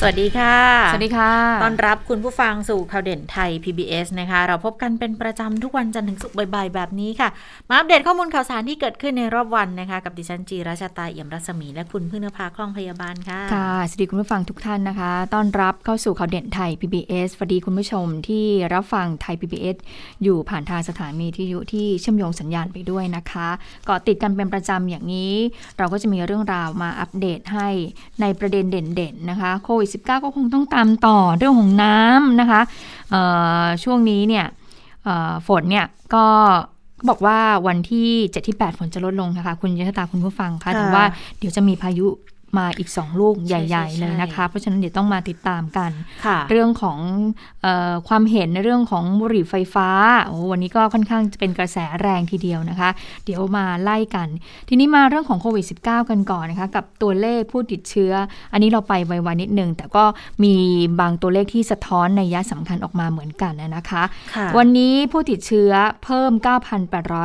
สวัสดีค่ะสวัสดีค่ะต้อนรับคุณผู้ฟังสู่ข่าวเด่นไทย PBS นะคะเราพบกันเป็นประจำทุกวันจันทร์ถึงศุกร์บ่ายๆแบบนี้ค่ะมาอัปเดตข้อมูลข่าวสารที่เกิดขึ้นในรอบวันนะคะกับดิฉันจีราชตาเอี่ยมรัศมีและคุณพึ่งนภาคล่องพยาบาลค่ะค่ะสวัสดีคุณผู้ฟังทุกท่านนะคะต้อนรับเข้าสู่ข่าวเด่นไทย PBS สวัสดีคุณผู้ชมที่รับฟังไทย PBS อยู่ผ่านทางสถานีวิทยุที่เชื่อมโยงสัญญาณไปด้วยนะคะเกาะติดกันเป็นประจำอย่างนี้เราก็จะมีเรื่องราวมาอัปเดตให้ในประเด็นเด่นๆนะคะโควิด19ก็คงต้องตามต่อเรื่องของน้ำนะคะช่วงนี้เนี่ยฝนเนี่ยก็บอกว่าวันที่7ที่8ฝนจะลดลงนะคะคุณยศตาคุณผู้ฟังคะแต่ว่าเดี๋ยวจะมีพายุมาอีก2ลูกใหญ่ๆเลยนะคะเพราะฉะนั้นเดี๋ยวต้องมาติดตามกันเรื่องของความเห็นในเรื่องของบุหรี่ไฟฟ้าโอ้วันนี้ก็ค่อนข้างจะเป็นกระแสแรงทีเดียวนะคะเดี๋ยวมาไล่กันทีนี้มาเรื่องของโควิด-19 กันก่อนนะคะกับตัวเลขผู้ติดเชื้ออันนี้เราไปไวๆนิดนึงแต่ก็มีบางตัวเลขที่สะท้อนนัยยะสำคัญออกมาเหมือนกันนะคะวันนี้ผู้ติดเชื้อเพิ่ม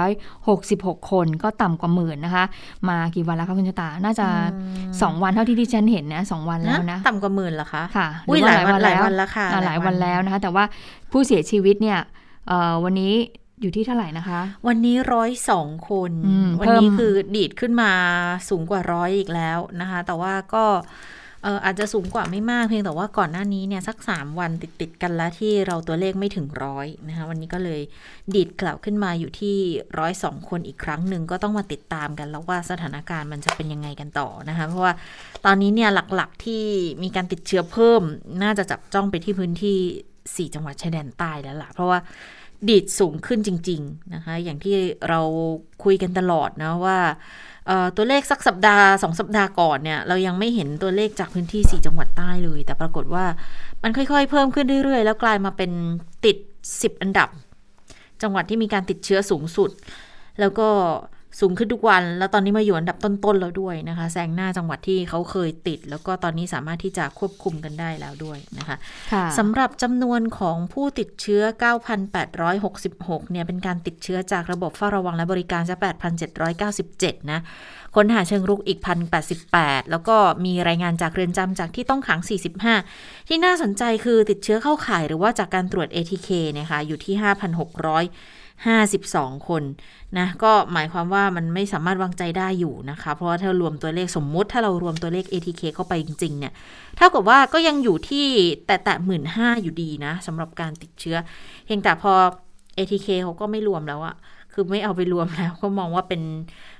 9,866 คนก็ต่ำกว่าหมื่นนะคะมากี่วันแล้วคะคุณชะตาน่าจะ2วันเท่าที่ดิฉันเห็นนะ2วันแล้วนะต่ำกว่าหมื่นเหรอคะค่ะหลายวันแล้วค่ะหลายวันแล้วนะคะแต่ว่าผู้เสียชีวิตเนี่ยวันนี้อยู่ที่เท่าไหร่นะคะวันนี้102คนวันนี้คือดีดขึ้นมาสูงกว่า100อีกแล้วนะคะแต่ว่าก็อาจจะสูงกว่าไม่มากเพียงแต่ว่าก่อนหน้านี้เนี่ยสัก3วันติดๆกันแล้วที่เราตัวเลขไม่ถึง100นะคะวันนี้ก็เลยดีดกลับขึ้นมาอยู่ที่102คนอีกครั้งหนึ่งก็ต้องมาติดตามกันแล้วว่าสถานการณ์มันจะเป็นยังไงกันต่อนะคะเพราะว่าตอนนี้เนี่ยหลักๆที่มีการติดเชื้อเพิ่มน่าจะจับจ้องไปที่พื้นที่4จังหวัดชายแดนใต้แล้วล่ะเพราะว่าดีดสูงขึ้นจริงๆนะคะอย่างที่เราคุยกันตลอดนะว่าตัวเลขสักสัปดาห์2สัปดาห์ก่อนเนี่ยเรายังไม่เห็นตัวเลขจากพื้นที่4จังหวัดใต้เลยแต่ปรากฏว่ามันค่อยๆเพิ่มขึ้นเรื่อยๆแล้วกลายมาเป็นติด10อันดับจังหวัดที่มีการติดเชื้อสูงสุดแล้วก็สูงขึ้นทุกวันแล้วตอนนี้มาอยู่อันดับต้นๆแล้วด้วยนะคะแซงหน้าจังหวัดที่เขาเคยติดแล้วก็ตอนนี้สามารถที่จะควบคุมกันได้แล้วด้วยนะคะสำหรับจำนวนของผู้ติดเชื้อ 9,866 เนี่ยเป็นการติดเชื้อจากระบบเฝ้าระวังและบริการจะ 8,797 นะค้นหาเชิงรุกอีก 1,088 แล้วก็มีรายงานจากเรือนจำจากที่ต้องขัง45ที่น่าสนใจคือติดเชื้อเข้าข่ายหรือว่าจากการตรวจ ATK นะคะอยู่ที่ 5,652 คนนะก็หมายความว่ามันไม่สามารถวางใจได้อยู่นะคะเพราะว่าถ้ารวมตัวเลขสมมติถ้าเรารวมตัวเลข ATK เข้าไปจริงๆเนี่ยเท่ากับว่าก็ยังอยู่ที่แต่ 15,000 อยู่ดีนะสำหรับการติดเชื้อเพียงแต่พอ ATK เขาก็ไม่รวมแล้วอะคือไม่เอาไปรวมแล้วก็มองว่าเป็น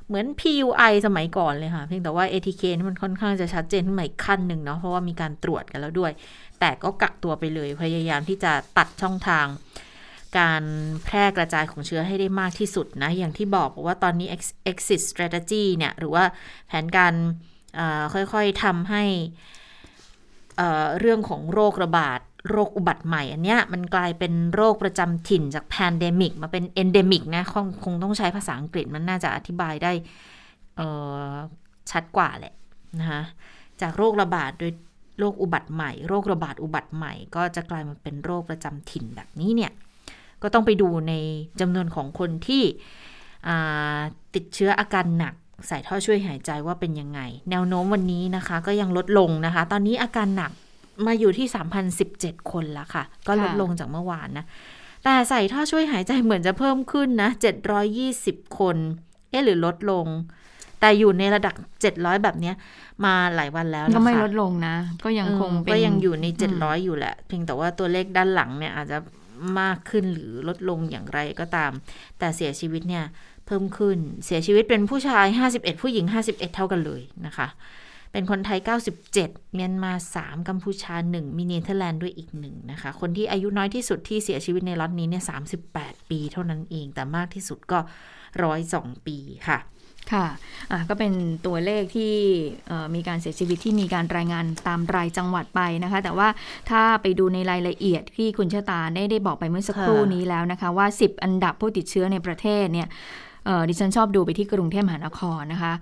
เหมือน PUI สมัยก่อนเลยค่ะเพียงแต่ว่า ATK นี่มันค่อนข้างจะชัดเจนขึ้นมาอีกขั้นหนึ่งเนาะเพราะว่ามีการตรวจกันแล้วด้วยแต่ก็กักตัวไปเลยพยายามที่จะตัดช่องทางการแพร่กระจายของเชื้อให้ได้มากที่สุดนะอย่างที่บอกว่าตอนนี้ exit strategy เนี่ยหรือว่าแผนการค่อยๆทำให้เรื่องของโรคระบาดโรคอุบัติใหม่อันเนี้ยมันกลายเป็นโรคประจำถิ่นจาก pandemic มาเป็น endemic นะคงต้องใช้ภาษาอังกฤษมันน่าจะอธิบายได้ชัดกว่าแหละนะคะจากโรคระบาดโดยโรคอุบัติใหม่โรคระบาดอุบัติใหม่ก็จะกลายมาเป็นโรคประจำถิ่นแบบนี้เนี่ยก็ต้องไปดูในจำนวนของคนที่ติดเชื้ออาการหนักใส่ท่อช่วยหายใจว่าเป็นยังไงแนวโน้มวันนี้นะคะก็ยังลดลงนะคะตอนนี้อาการหนักมาอยู่ที่ 3,017 คนแล้วค่ะก็ลดลงจากเมื่อวานนะแต่ใส่ท่อช่วยหายใจเหมือนจะเพิ่มขึ้นนะ720คนหรือลดลงแต่อยู่ในระดับ700แบบนี้มาหลายวันแล้วนะคะก็ไม่ลดลงนะก็ยังคงเป็นก็ยังอยู่ใน700อยู่แหละเพียงแต่ว่าตัวเลขด้านหลังเนี่ยอาจจะมากขึ้นหรือลดลงอย่างไรก็ตามแต่เสียชีวิตเนี่ยเพิ่มขึ้นเสียชีวิตเป็นผู้ชาย51ผู้หญิง51เท่ากันเลยนะคะเป็นคนไทย97เมียนมา3กัมพูชา1มีเนเธอร์แลนด์ด้วยอีก1นะคะคนที่อายุน้อยที่สุดที่เสียชีวิตในล็อตนี้เนี่ย38ปีเท่านั้นเองแต่มากที่สุดก็102ปีค่ะค่ะก็เป็นตัวเลขที่มีการเสียชีวิตที่มีการรายงานตามรายจังหวัดไปนะคะแต่ว่าถ้าไปดูในรายละเอียดที่คุณชะตาได้บอกไปเมื่อสักครู่นี้แล้วนะคะว่า10อันดับผู้ติดเชื้อในประเทศเนี่ย ดิฉันชอบดูไปที่กรุงเทพมหานครนะคะ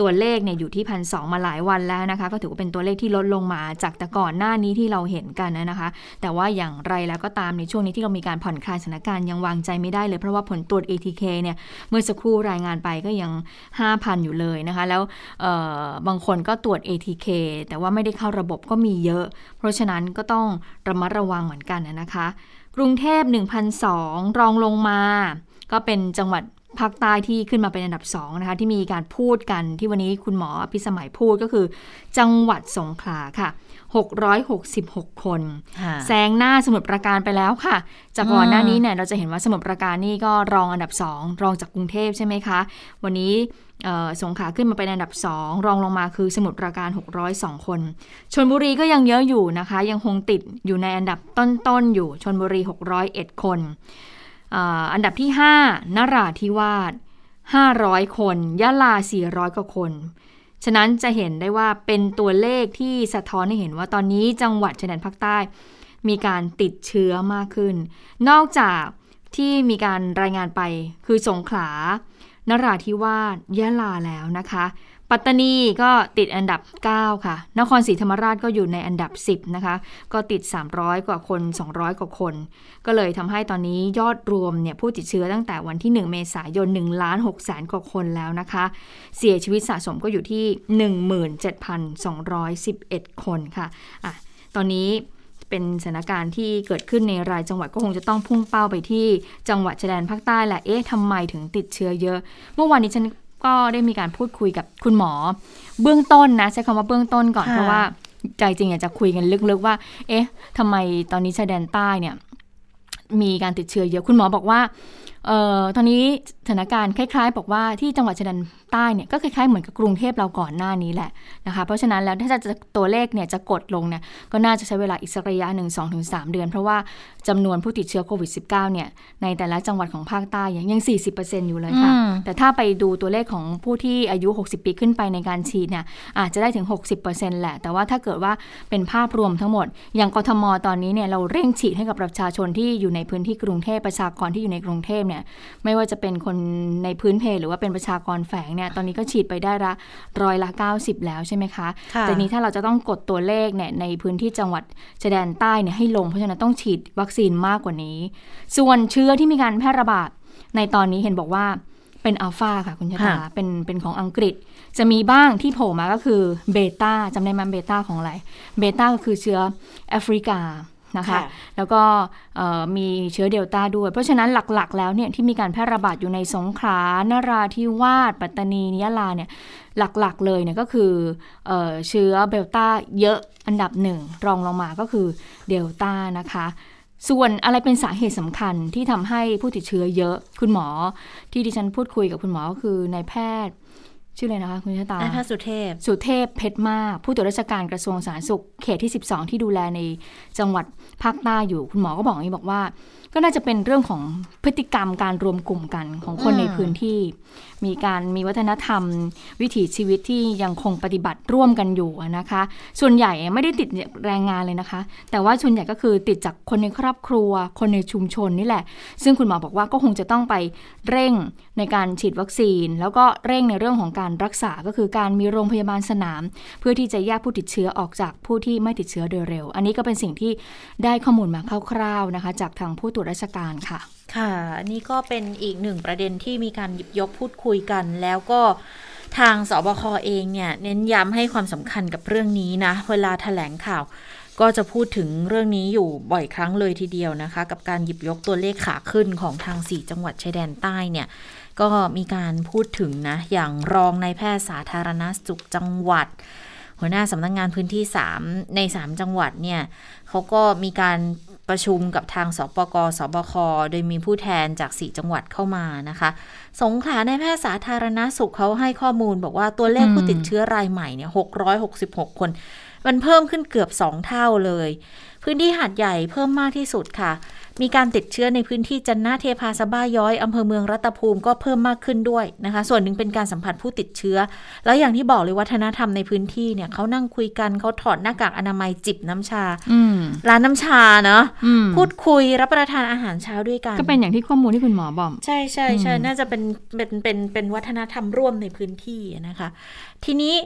ตัวเลขเนี่ยอยู่ที่ 1,200 มาหลายวันแล้วนะคะก็ถือว่าเป็นตัวเลขที่ลดลงมาจากแต่ก่อนหน้านี้ที่เราเห็นกันนะคะแต่ว่าอย่างไรแล้วก็ตามในช่วงนี้ที่เรามีการผ่อนคลายสถานการณ์ยังวางใจไม่ได้เลยเพราะว่าผลตรวจ ATK เนี่ยเมื่อสักครู่รายงานไปก็ยัง 5,000 อยู่เลยนะคะแล้วบางคนก็ตรวจ ATK แต่ว่าไม่ได้เข้าระบบก็มีเยอะเพราะฉะนั้นก็ต้องระมัดระวังเหมือนกันนะคะกรุงเทพ 1,200 รองลงมาก็เป็นจังหวัดภาคใต้ที่ขึ้นมาเป็นอันดับ2นะคะที่มีการพูดกันที่วันนี้คุณหมออภิสมัยพูดก็คือจังหวัดสงขลาค่ะ666คนแซงหน้าสมุทรปราการไปแล้วค่ะจากก่อนหน้านี้เนี่ยเราจะเห็นว่าสมุทรปราการนี่ก็รองอันดับ2รองจากกรุงเทพใช่ไหมคะวันนี้สงขลาขึ้นมาเป็นอันดับ2รองลงมาคือสมุทรปราการ602คนชลบุรีก็ยังเยอะอยู่นะคะยังคงติดอยู่ในอันดับต้นๆอยู่ชลบุรี601คนอันดับที่5นราธิวาส500คนยะลา400กว่าคนฉะนั้นจะเห็นได้ว่าเป็นตัวเลขที่สะท้อนให้เห็นว่าตอนนี้จังหวัดชายแดนภาคใต้มีการติดเชื้อมากขึ้นนอกจากที่มีการรายงานไปคือสงขลานราธิวาสยะลาแล้วนะคะปัตตานีก็ติดอันดับ9ค่ะนครศรีธรรมราชก็อยู่ในอันดับ10นะคะก็ติด300กว่าคน200กว่าคนก็เลยทำให้ตอนนี้ยอดรวมเนี่ยผู้ติดเชื้อตั้งแต่วันที่1เมษายน 1.6 แสนกว่าคนแล้วนะคะเสียชีวิตสะสมก็อยู่ที่ 17,211 คนค่ะตอนนี้เป็นสถานการณ์ที่เกิดขึ้นในรายจังหวัดก็คงจะต้องพุ่งเป้าไปที่จังหวัดชายแดนภาคใต้แหละเอ๊ะทำไมถึงติดเชื้อเยอะเมื่อวานนี้ฉันก็ได้มีการพูดคุยกับคุณหมอเบื้องต้นนะใช้คำว่าเบื้องต้นก่อนเพราะว่าใจจริงอยากจะคุยกันลึกๆว่าเอ๊ะทำไมตอนนี้ชายแดนใต้เนี่ยมีการติดเชื้อเยอะคุณหมอบอกว่าตอนนี้สถานการณ์คล้ายๆบอกว่าที่จังหวัดชายแดนใต้เนี่ยก็คล้ายๆเหมือนกับกรุงเทพเราก่อนหน้านี้แหละนะคะเพราะฉะนั้นแล้วถ้าจะตัวเลขเนี่ยจะกดลงเนี่ยก็น่าจะใช้เวลาอีกสักระยะหนึ่ง 2-3 เดือนเพราะว่าจำนวนผู้ติดเชื้อโควิด -19 เนี่ยในแต่ละจังหวัดของภาคใต้ยัง 40% อยู่เลยค่ะแต่ถ้าไปดูตัวเลขของผู้ที่อายุ60ปีขึ้นไปในการฉีดเนี่ยอาจจะได้ถึง 60% แหละแต่ว่าถ้าเกิดว่าเป็นภาพรวมทั้งหมดอย่างกทม.ตอนนี้เนี่ยเราเร่งฉีดให้กับประชาชนที่อยู่ในพื้นที่กรุงเทพประชากรที่อยู่ในกรุงเทพเนี่ยไม่ว่าจะเป็นคนในพื้นเพหรือว่าเป็นประชากรแฝงเนี่ยตอนนี้ก็ฉีดไปได้ละ90%แล้วใช่ไหมคะแต่นี้ถ้าเราจะต้องกดตัวเลขเนี่ยในพื้นที่จังหวัดชายแดนใต้เนี่ยให้ลงเพราะฉะนั้นต้องฉีดวัคซีนมากกว่านี้ส่วนเชื้อที่มีการแพร่ระบาดในตอนนี้เห็นบอกว่าเป็นอัลฟาค่ะคุณชะตาเป็นของอังกฤษจะมีบ้างที่โผล่มาก็คือเบต้าจำได้มั้ยเบต้าของอะไรเบต้าก็คือเชื้อแอฟริกานะคะแล้วก็มีเชื้อเดลต้าด้วยเพราะฉะนั้นหลักๆแล้วเนี่ยที่มีการแพร่ระบาดอยู่ในสงขลานราธิวาสปัตตานียะลาเนี่ยหลักๆเลยเนี่ยก็คือเชื้อเดลต้าเยอะอันดับ1รองลงมาก็คือเดลต้านะคะส่วนอะไรเป็นสาเหตุสำคัญที่ทำให้ผู้ติดเชื้อเยอะคุณหมอที่ดิฉันพูดคุยกับคุณหมอก็คือนายแพทย์ชื่ออะไรนะคะคุณชะตาแพทย์สุเทพเพชรมากผู้ตรวจราชการกระทรวงสาธารณสุขเขตที่12ที่ดูแลในจังหวัดภาคใต้อยู่คุณหมอก็บอกอย่างนี้บอกว่าก็น่าจะเป็นเรื่องของพฤติกรรมการรวมกลุ่มกันของคนในพื้นที่มีวัฒนธรรมวิถีชีวิตที่ยังคงปฏิบัติร่วมกันอยู่นะคะส่วนใหญ่ไม่ได้ติดแรงงานเลยนะคะแต่ว่าส่วนใหญ่ก็คือติดจากคนในครอบครัวคนในชุมชนนี่แหละซึ่งคุณหมอบอกว่าก็คงจะต้องไปเร่งในการฉีดวัคซีนแล้วก็เร่งในเรื่องของการรักษาก็คือการมีโรงพยาบาลสนามเพื่อที่จะแยกผู้ติดเชื้อออกจากผู้ที่ไม่ติดเชื้อโดยเร็วอันนี้ก็เป็นสิ่งที่ได้ข้อมูลมาคร่าวๆนะคะจากทางผู้ตรวจราชการค่ะค่ะนี่ก็เป็นอีกหนึ่งประเด็นที่มีการหยิบยกพูดคุยกันแล้วก็ทางสบคเองเนี่ยเน้นย้ำให้ความสำคัญกับเรื่องนี้นะเวลาแถลงข่าวก็จะพูดถึงเรื่องนี้อยู่บ่อยครั้งเลยทีเดียวนะคะกับการหยิบยกตัวเลขขาขึ้นของทาง4จังหวัดชายแดนใต้เนี่ยก็มีการพูดถึงนะอย่างรองนายแพทย์สาธารณสุขจังหวัดหัวหน้าสำนักงานพื้นที่3ใน3จังหวัดเนี่ยเขาก็มีการประชุมกับทางสปก.สบค.โดยมีผู้แทนจาก4จังหวัดเข้ามานะคะสงขลาในแพทย์สาธารณสุขเขาให้ข้อมูลบอกว่าตัวเลขผู้ติดเชื้อรายใหม่เนี่ย666คนมันเพิ่มขึ้นเกือบ2เท่าเลยพื้นที่หาดใหญ่เพิ่มมากที่สุดค่ะ มีการติดเชื้อในพื้นที่จันนาเทพาสะบ้าย้อยอำเภอเมืองรัตภูมิก็เพิ่มมากขึ้นด้วยนะคะส่วนหนึ่งเป็นการสัมผัสผู้ติดเชื้อแล้วอย่างที่บอกเลยวัฒนธรรมในพื้นที่เนี่ยเขานั่งคุยกันเขาถอดหน้ากากอนามัยจิบน้ำชาร้านน้ำชาเนาะพูดคุยรับประทานอาหารเช้าด้วยกันก็เป็นอย่างที่ข้อมูลที่คุณหมอบอกใช่ใช่ใช่น่าจะเป็นวัฒนธรรมร่วมในพื้นที่นะคะทีนี้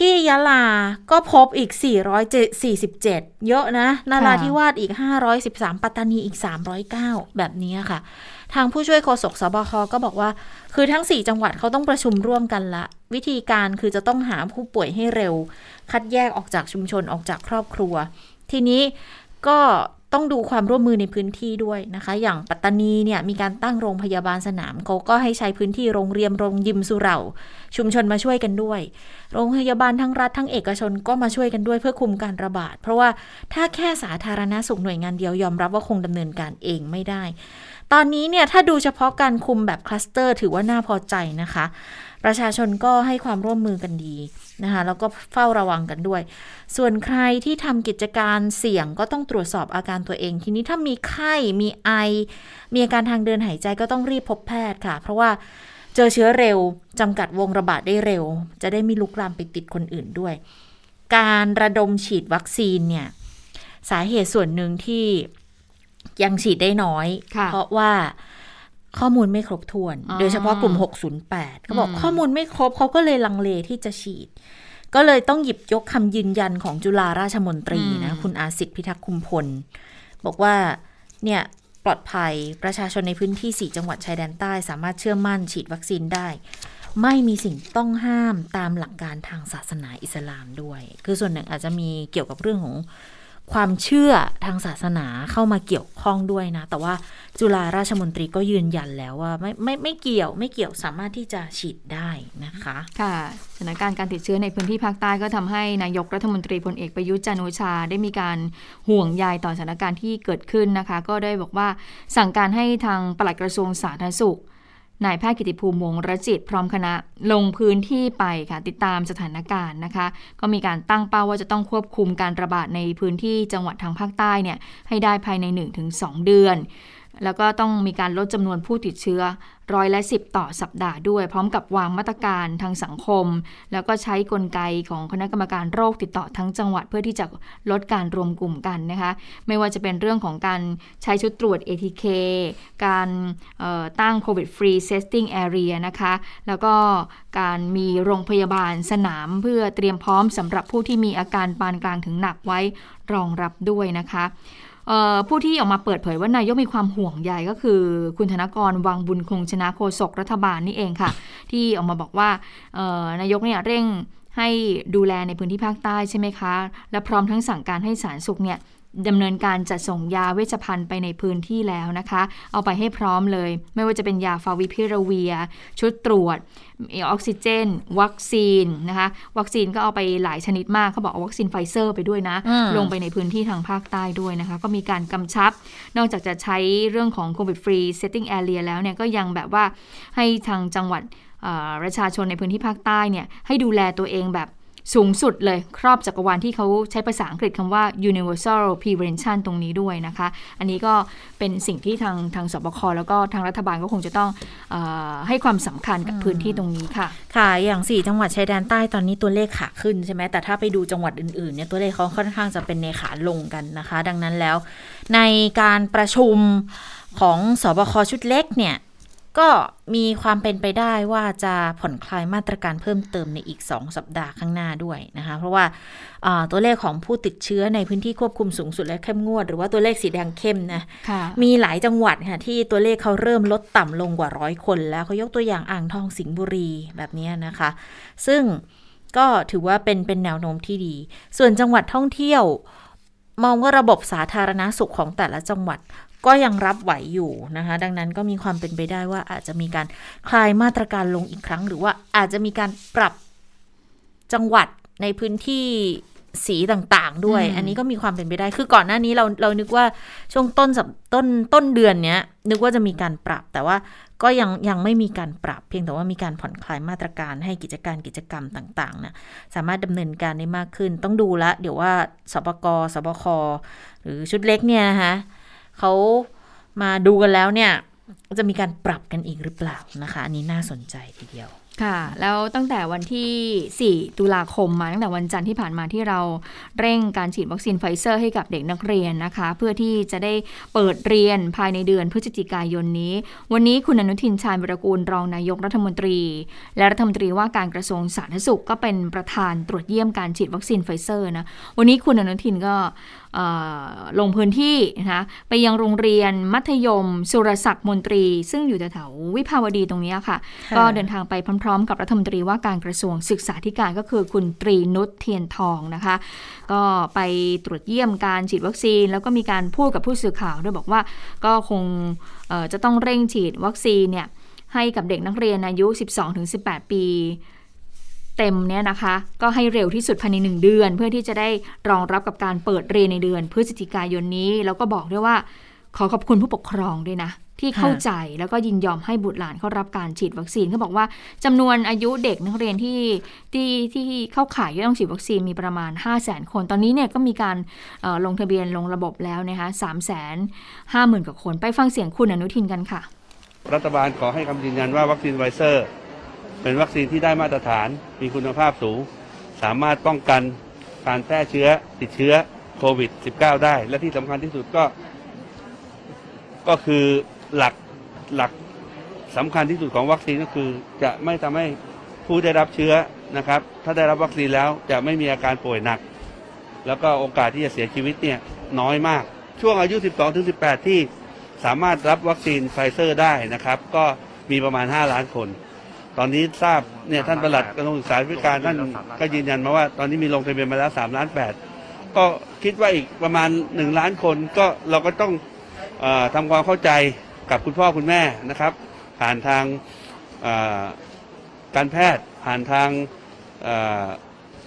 ที่ยะลาก็พบอีก447เยอะนะนาราธิวาสอีก513ปัตตานีอีก309แบบนี้ค่ะทางผู้ช่วยโฆษกสบคก็บอกว่าคือทั้ง4จังหวัดเขาต้องประชุมร่วมกันละวิธีการคือจะต้องหาผู้ป่วยให้เร็วคัดแยกออกจากชุมชนออกจากครอบครัวทีนี้ก็ต้องดูความร่วมมือในพื้นที่ด้วยนะคะอย่างปัตตานีเนี่ยมีการตั้งโรงพยาบาลสนามเขาก็ให้ใช้พื้นที่โรงเรียนโรงยิมสุเหร่าชุมชนมาช่วยกันด้วยโรงพยาบาลทั้งรัฐทั้งเอกชนก็มาช่วยกันด้วยเพื่อคุมการระบาดเพราะว่าถ้าแค่สาธารณสุขหน่วยงานเดียวยอมรับว่าคงดำเนินการเองไม่ได้ตอนนี้เนี่ยถ้าดูเฉพาะการคุมแบบคลัสเตอร์ถือว่าน่าพอใจนะคะประชาชนก็ให้ความร่วมมือกันดีนะคะแล้วก็เฝ้าระวังกันด้วยส่วนใครที่ทำกิจการเสี่ยงก็ต้องตรวจสอบอาการตัวเองทีนี้ถ้ามีไข้มีไอมีอาการทางเดินหายใจก็ต้องรีบพบแพทย์ค่ะเพราะว่าเจอเชื้อเร็วจำกัดวงระบาดได้เร็วจะได้ไม่ลุกลามไปติดคนอื่นด้วยการระดมฉีดวัคซีนเนี่ยสาเหตุส่วนหนึ่งที่ยังฉีดได้น้อยเพราะว่าข้อมูลไม่ครบถ้วนโดยเฉพาะกลุ่ม608เขาบอกข้อมูลไม่ครบเขาก็เลยลังเลที่จะฉีดก็เลยต้องหยิบยกคำยืนยันของจุฬาราชมนตรีนะคุณอาสิทธิ์พิทักษ์คุมพลบอกว่าเนี่ยปลอดภัยประชาชนในพื้นที่4จังหวัดชายแดนใต้สามารถเชื่อมั่นฉีดวัคซีนได้ไม่มีสิ่งต้องห้ามตามหลักการทางศาสนาอิสลามด้วยคือส่วนหนึ่งอาจจะมีเกี่ยวกับเรื่องของความเชื่อทางศาสนาเข้ามาเกี่ยวข้องด้วยนะแต่ว่าจุฬาราชมนตรีก็ยืนยันแล้วว่าไม่เกี่ยวสามารถที่จะฉีดได้นะคะค่ะสถานการณ์การติดเชื้อในพื้นที่ภาคใต้ก็ทำให้นายกรัฐมนตรีพลเอกประยุทธ์จันทร์โอชาได้มีการห่วงใยต่อสถานการณ์ที่เกิดขึ้นนะคะก็ได้บอกว่าสั่งการให้ทางปลัดกระทรวงสาธารณสุขนายแพทย์กิติภูมิวงศ์รจิตพร้อมคณะลงพื้นที่ไปค่ะติดตามสถานการณ์นะคะก็มีการตั้งเป้าว่าจะต้องควบคุมการระบาดในพื้นที่จังหวัดทางภาคใต้เนี่ยให้ได้ภายใน 1-2 เดือนแล้วก็ต้องมีการลดจำนวนผู้ติดเชื้อ10%ต่อสัปดาห์ด้วยพร้อมกับวางมาตรการทางสังคมแล้วก็ใช้กลไกของคณะกรรมการโรคติดต่อทั้งจังหวัดเพื่อที่จะลดการรวมกลุ่มกันนะคะไม่ว่าจะเป็นเรื่องของการใช้ชุดตรวจ ATK การตั้ง COVID Free Testing Area นะคะแล้วก็การมีโรงพยาบาลสนามเพื่อเตรียมพร้อมสำหรับผู้ที่มีอาการปานกลางถึงหนักไว้รองรับด้วยนะคะผู้ที่ออกมาเปิดเผยว่านายกมีความห่วงใยก็คือคุณธนกรวังบุญคงชนะโฆษกรัฐบาลนี่เองค่ะที่ออกมาบอกว่านายกเนี่ยเร่งให้ดูแลในพื้นที่ภาคใต้ใช่ไหมคะและพร้อมทั้งสั่งการให้สาธารณสุขเนี่ยดำเนินการจัดส่งยาเวชภัณฑ์ไปในพื้นที่แล้วนะคะเอาไปให้พร้อมเลยไม่ว่าจะเป็นยาฟาวิพิราเวียชุดตรวจออกซิเจนวัคซีนนะคะวัคซีนก็เอาไปหลายชนิดมากเขาบอกเอาวัคซีนไฟเซอร์ไปด้วยนะลงไปในพื้นที่ทางภาคใต้ด้วยนะคะก็มีการกำชับนอกจากจะใช้เรื่องของ COVID Free Setting Area แล้วเนี่ยก็ยังแบบว่าให้ทางจังหวัดประชาชนในพื้นที่ภาคใต้เนี่ยให้ดูแลตัวเองแบบสูงสุดเลยครอบจักรวาลที่เขาใช้ภาษาอังกฤษคำว่า universal prevention ตรงนี้ด้วยนะคะอันนี้ก็เป็นสิ่งที่ทางสบคแล้วก็ทางรัฐบาลก็คงจะต้องให้ความสำคัญกับพื้นที่ตรงนี้ค่ะค่ะอย่าง4จังหวัดชายแดนใต้ตอนนี้ตัวเลขขาขึ้นใช่ไหมแต่ถ้าไปดูจังหวัดอื่นๆเนี่ยตัวเลขเขาค่อนข้างจะเป็นในขาลงกันนะคะดังนั้นแล้วในการประชุมของสบคชุดเล็กเนี่ยก็มีความเป็นไปได้ว่าจะผ่อนคลายมาตรการเพิ่มเติมในอีก2สัปดาห์ข้างหน้าด้วยนะคะเพราะว่าตัวเลขของผู้ติดเชื้อในพื้นที่ควบคุมสูงสุดและเข้มงวดหรือว่าตัวเลขสีแดงเข้มนะมีหลายจังหวัดค่ะที่ตัวเลขเขาเริ่มลดต่ำลงกว่า100คนแล้วเขายกตัวอย่างอ่างทองสิงห์บุรีแบบนี้นะคะซึ่งก็ถือว่าเป็นแนวโน้มที่ดีส่วนจังหวัดท่องเที่ยวมองว่าระบบสาธารณสุขของแต่ละจังหวัดก็ยังรับไหวอยู่นะคะดังนั้นก็มีความเป็นไปได้ว่าอาจจะมีการคลายมาตรการลงอีกครั้งหรือว่าอาจจะมีการปรับจังหวัดในพื้นที่สีต่างๆด้วย อันนี้ก็มีความเป็นไปได้คือก่อนหน้านี้เรานึกว่าช่วงต้นเดือนเนี้ยนึกว่าจะมีการปรับแต่ว่าก็ยังไม่มีการปรับเพียงแต่ว่ามีการผ่อนคลายมาตรการให้กิจกรรมต่างๆนะสามารถดำเนินการได้มากขึ้นต้องดูละเดี๋ยวว่าสบคหรือชุดเล็กเนี่ยนะคะเขา มาดูกันแล้วเนี่ยจะมีการปรับกันอีกหรือเปล่านะคะอันนี้น่าสนใจทีเดียวค่ะแล้วตั้งแต่วันที่4ตุลาคมมาตั้งแต่วันจันทร์ที่ผ่านมาที่เราเร่งการฉีดวัคซีนไฟเซอร์ให้กับเด็กนักเรียนนะคะเพื่อที่จะได้เปิดเรียนภายในเดือนพฤศจิกายนนี้วันนี้คุณอนุทินชาญวิรากูลรองนายกรัฐมนตรีและรัฐมนตรีว่าการกระทรวงสาธารณสุขก็เป็นประธานตรวจเยี่ยมการฉีดวัคซีนไฟเซอร์นะวันนี้คุณอนุทินก็ลงพื้นที่นะคะไปยังโรงเรียนมัธยมสุรศักดิ์มนตรีซึ่งอยู่แถววิภาวดีตรงนี้ค่ะก็เดินทางไปพร้อมๆกับรัฐมนตรีว่าการกระทรวงศึกษาธิการก็คือคุณตรีนุชเทียนทองนะคะก็ไปตรวจเยี่ยมการฉีดวัคซีนแล้วก็มีการพูดกับผู้สื่อข่าวด้วยบอกว่าก็คงจะต้องเร่งฉีดวัคซีนเนี่ยให้กับเด็กนักเรียนอายุ 12-18 ปีเต็มเนี่ยนะคะก็ให้เร็วที่สุดภายใน1เดือนเพื่อที่จะได้รองรับกับการเปิดเรียนในเดือนพฤศจิกายนนี้แล้วก็บอกด้วยว่าขอขอบคุณผู้ปกครองด้วยนะที่เข้าใจแล้วก็ยินยอมให้บุตรหลานเข้ารับการฉีดวัคซีนเขาบอกว่าจำนวนอายุเด็กนักเรียนที่เข้าข่ายที่ต้องฉีดวัคซีนมีประมาณ 500,000 คนตอนนี้เนี่ยก็มีการลงทะเบียนลงระบบแล้วนะคะ 350,000 กว่าคนไปฟังเสียงคุณอนุทินกันค่ะรัฐบาลขอให้คำยืนยันว่าวัคซีนไฟเซอร์เป็นวัคซีนที่ได้มาตรฐานมีคุณภาพสูงสามารถป้องกันการแพร่เชื้อติดเชื้อโควิด -19 ได้และที่สำคัญที่สุดก็คือหลักสำคัญที่สุดของวัคซีนก็คือจะไม่ทำให้ผู้ได้รับเชื้อนะครับถ้าได้รับวัคซีนแล้วจะไม่มีอาการป่วยหนักแล้วก็โอกาสที่จะเสียชีวิตเนี่ยน้อยมากช่วงอายุ 12-18 ที่สามารถรับวัคซีนไฟเซอร์ได้นะครับก็มีประมาณ 5 ล้านคนตอนนี้ทราบเนี่ยท่านปลัดกระทรวงศึกษาธิการท่านก็ยืนยันมาว่าตอนนี้มีลงทะเบียนมาแล้ว 3.8 ล้านก็คิดว่าอีกประมาณ 1 ล้านคนก็เราก็ต้องทำความเข้าใจกับคุณพ่อคุณแม่นะครับผ่านทางการแพทย์ผ่านทาง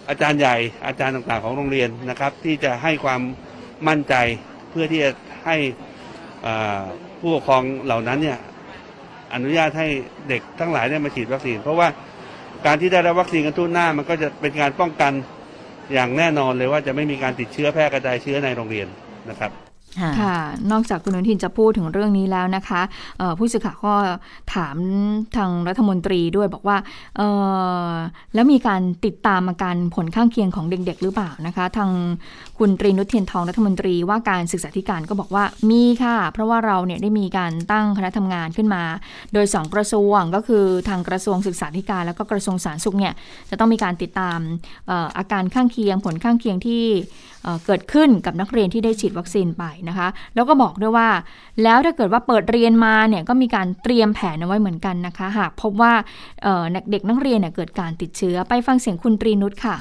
อาจารย์ใหญ่อาจารย์ต่างๆของโรงเรียนนะครับที่จะให้ความมั่นใจเพื่อที่จะให้ผู้ปกครองเหล่านั้นเนี่ยอนุญาตให้เด็กทั้งหลายได้มาฉีดวัคซีนเพราะว่าการที่ได้รับวัคซีนกันทั่วหน้ามันก็จะเป็นการป้องกันอย่างแน่นอนเลยว่าจะไม่มีการติดเชื้อแพร่กระจายเชื้อในโรงเรียนนะครับค่ะนอกจากคุณอนุทินจะพูดถึงเรื่องนี้แล้วนะคะผู้สื่อข่าวก็ถามทางรัฐมนตรีด้วยบอกว่าแล้วมีการติดตามอาการผลข้างเคียงของเด็กๆหรือเปล่านะคะทางคุณตรีนุชเทียนทองรัฐมนตรีว่าการศึกษาธิการก็บอกว่ามีค่ะเพราะว่าเราเนี่ยได้มีการตั้งคณะทำงานขึ้นมาโดย2กระทรวงก็คือทางกระทรวงศึกษาธิการแล้วก็กระทรวงสาธารณสุขเนี่ยจะต้องมีการติดตามอาการข้างเคียงผลข้างเคียงที่เกิดขึ้นกับนักเรียนที่ได้ฉีดวัคซีนไปนะคะแล้วก็บอกด้วยว่าแล้วถ้าเกิดว่าเปิดเรียนมาเนี่ยก็มีการเตรียมแผนเอาไว้เหมือนกันนะคะหากพบว่าเด็กนักเรียนเนี่ยเกิดการติดเชื้อไปฟังเสียงคุณตรีนุชค่ะ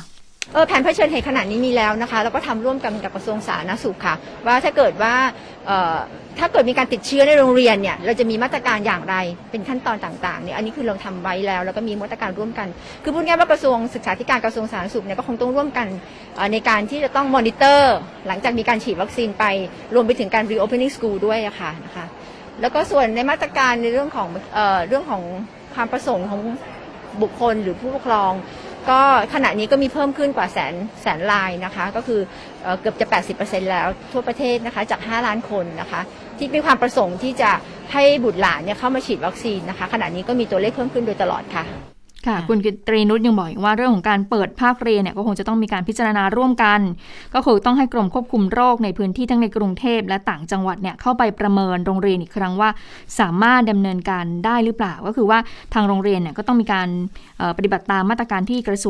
แผนเผชิญเหตุขนาดนี้มีแล้วนะคะแล้วก็ทำร่วมกันกับกระทรวงสาธารณสุขค่ะว่าถ้าเกิดมีการติดเชื้อในโรงเรียนเนี่ยเราจะมีมาตรการอย่างไรเป็นขั้นตอนต่างๆเนี่ยอันนี้คือเราทำไว้แล้วแล้วก็มีมาตรการร่วมกันคือพูดง่ายๆว่ากระทรวงศึกษาธิการกระทรวงสาธารณสุขเนี่ยก็คงต้องร่วมกันในการที่จะต้องมอนิเตอร์หลังจากมีการฉีดวัคซีนไปรวมไปถึงการ reopening school ด้วยอะค่ะนะคะแล้วก็ส่วนในมาตรการในเรื่องของความประสงค์ของบุคคลหรือผู้ปกครองก็ขณะนี้ก็มีเพิ่มขึ้นกว่าแสนรายนะคะก็คือเกือบจะ 80% แล้วทั่วประเทศนะคะจาก5ล้านคนนะคะที่มีความประสงค์ที่จะให้บุตรหลานเนี่ยเข้ามาฉีดวัคซีนนะคะขณะนี้ก็มีตัวเลขเพิ่มขึ้นโดยตลอดค่ะค่ะคุณตรีนุชยังบอกอีกว่าเรื่องของการเปิดภาคเรียนเนี่ยก็คงจะต้องมีการพิจารณาร่วมกันก็คือต้องให้กรมควบคุมโรคในพื้นที่ทั้งในกรุงเทพและต่างจังหวัดเนี่ยเข้าไปประเมินโรงเรียนอีกครั้งว่าสามารถดำเนินการได้หรือเปล่าก็คือว่าทางโรงเรียนเนี่ยก็ต้องมีการปฏิบัติตามมาตรการที่กระท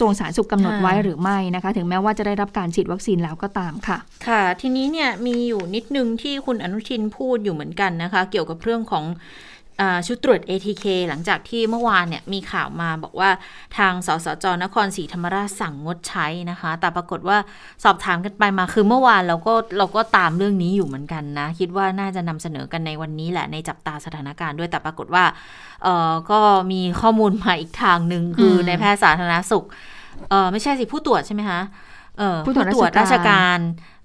รวงสาธารณสุขกำหนดไว้หรือไม่นะคะถึงแม้ว่าจะได้รับการฉีดวัคซีนแล้วก็ตามค่ะค่ะทีนี้เนี่ยมีอยู่นิดนึงที่คุณอนุชินพูดอยู่เหมือนกันนะคะเกี่ยวกับเรื่องของชุดตรวจ ATK หลังจากที่เมื่อวานเนี่ยมีข่าวมาบอกว่าทางสสจ.นครศรีธรรมราชสั่งงดใช้นะคะแต่ปรากฏว่าสอบถามกันไปมาคือเมื่อวานเราก็ตามเรื่องนี้อยู่เหมือนกันนะคิดว่าน่าจะนำเสนอกันในวันนี้แหละในจับตาสถานการณ์ด้วยแต่ปรากฏว่าก็มีข้อมูลมาอีกทางนึงคือในแพทย์สาธารณสุขไม่ใช่สิผู้ตรวจใช่ไหมคะผู้ตรวจราชการ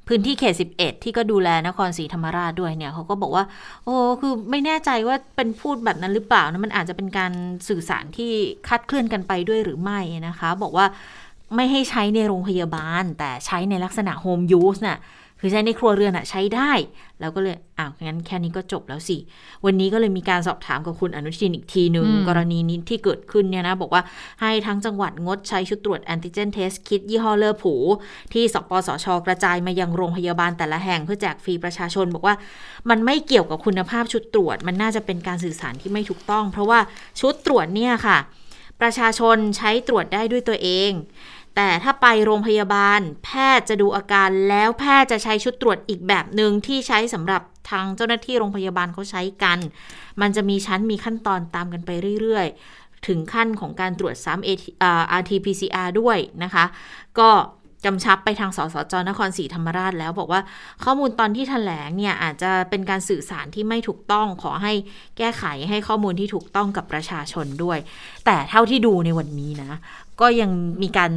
พื้นที่เขต11ที่ก็ดูแลนครศรีธรรมราชด้วยเนี่ยเขาก็บอกว่าโอ้คือไม่แน่ใจว่าเป็นพูดแบบนั้นหรือเปล่านะมันอาจจะเป็นการสื่อสารที่คาดเคลื่อนกันไปด้วยหรือไม่นะคะบอกว่าไม่ให้ใช้ในโรงพยาบาลแต่ใช้ในลักษณะโฮมยูสน่ะ คือใช้ในครัวเรือนอะใช้ได้แล้วก็เลยอ้าวงั้นแค่นี้ก็จบแล้วสิวันนี้ก็เลยมีการสอบถามกับคุณอนุชินอีกทีนึงกรณีนี้ที่เกิดขึ้นเนี่ยนะบอกว่าให้ทั้งจังหวัดงดใช้ชุดตรวจแอนติเจนเทสคิดยี่ห้อเลอผูที่สปสช.กระจายมายังโรงพยาบาลแต่ละแห่งเพื่อแจกฟรีประชาชนบอกว่ามันไม่เกี่ยวกับคุณภาพชุดตรวจมันน่าจะเป็นการสื่อสารที่ไม่ถูกต้องเพราะว่าชุดตรวจเนี่ยค่ะประชาชนใช้ตรวจได้ด้วยตัวเองแต่ถ้าไปโรงพยาบาลแพทย์จะดูอาการแล้วแพทย์จะใช้ชุดตรวจอีกแบบนึงที่ใช้สำหรับทางเจ้าหน้าที่โรงพยาบาลเขาใช้กันมันจะมีชั้นมีขั้นตอนตามกันไปเรื่อยๆถึงขั้นของการตรวจซ้ำ RT-PCR ด้วยนะคะก็กำชับไปทางสสจ.นครศรีธรรมราชแล้วบอกว่าข้อมูลตอนที่แถลงเนี่ยอาจจะเป็นการสื่อสารที่ไม่ถูกต้องขอให้แก้ไขให้ข้อมูลที่ถูกต้องกับประชาชนด้วยแต่เท่าที่ดูในวันนี้นะก็ยังมีการ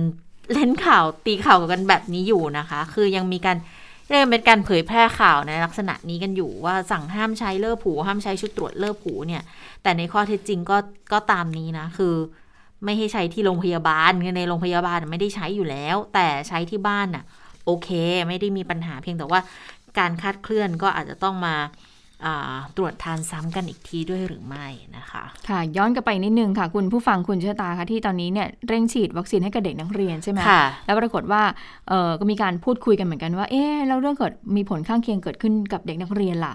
เล่นข่าวตีข่าวกันแบบนี้อยู่นะคะคือยังมีการเรื่องเป็นการเผยแพร่ข่าวในลักษณะนี้กันอยู่ว่าสั่งห้ามใช้เลอผูห้ามใช้ชุดตรวจเลอผูเนี่ยแต่ในข้อเท็จจริงก็ตามนี้นะคือไม่ให้ใช้ที่โรงพยาบาลในโรงพยาบาลไม่ได้ใช้อยู่แล้วแต่ใช้ที่บ้านน่ะโอเคไม่ได้มีปัญหาเพียงแต่ว่าการคาดเคลื่อนก็อาจจะต้องมาตรวจทานซ้ำกันอีกทีด้วยหรือไม่นะคะค่ะย้อนกลับไปนิดนึงค่ะคุณผู้ฟังคุณเชตาค่ะที่ตอนนี้เนี่ยเร่งฉีดวัคซีนให้กับเด็กนักเรียนใช่ไหมค่ะแล้วปรากฏว่าก็มีการพูดคุยกันเหมือนกันว่าเอ๊ะแล้วเรื่องเกิดมีผลข้างเคียงเกิดขึ้นกับเด็กนักเรียนล่ะ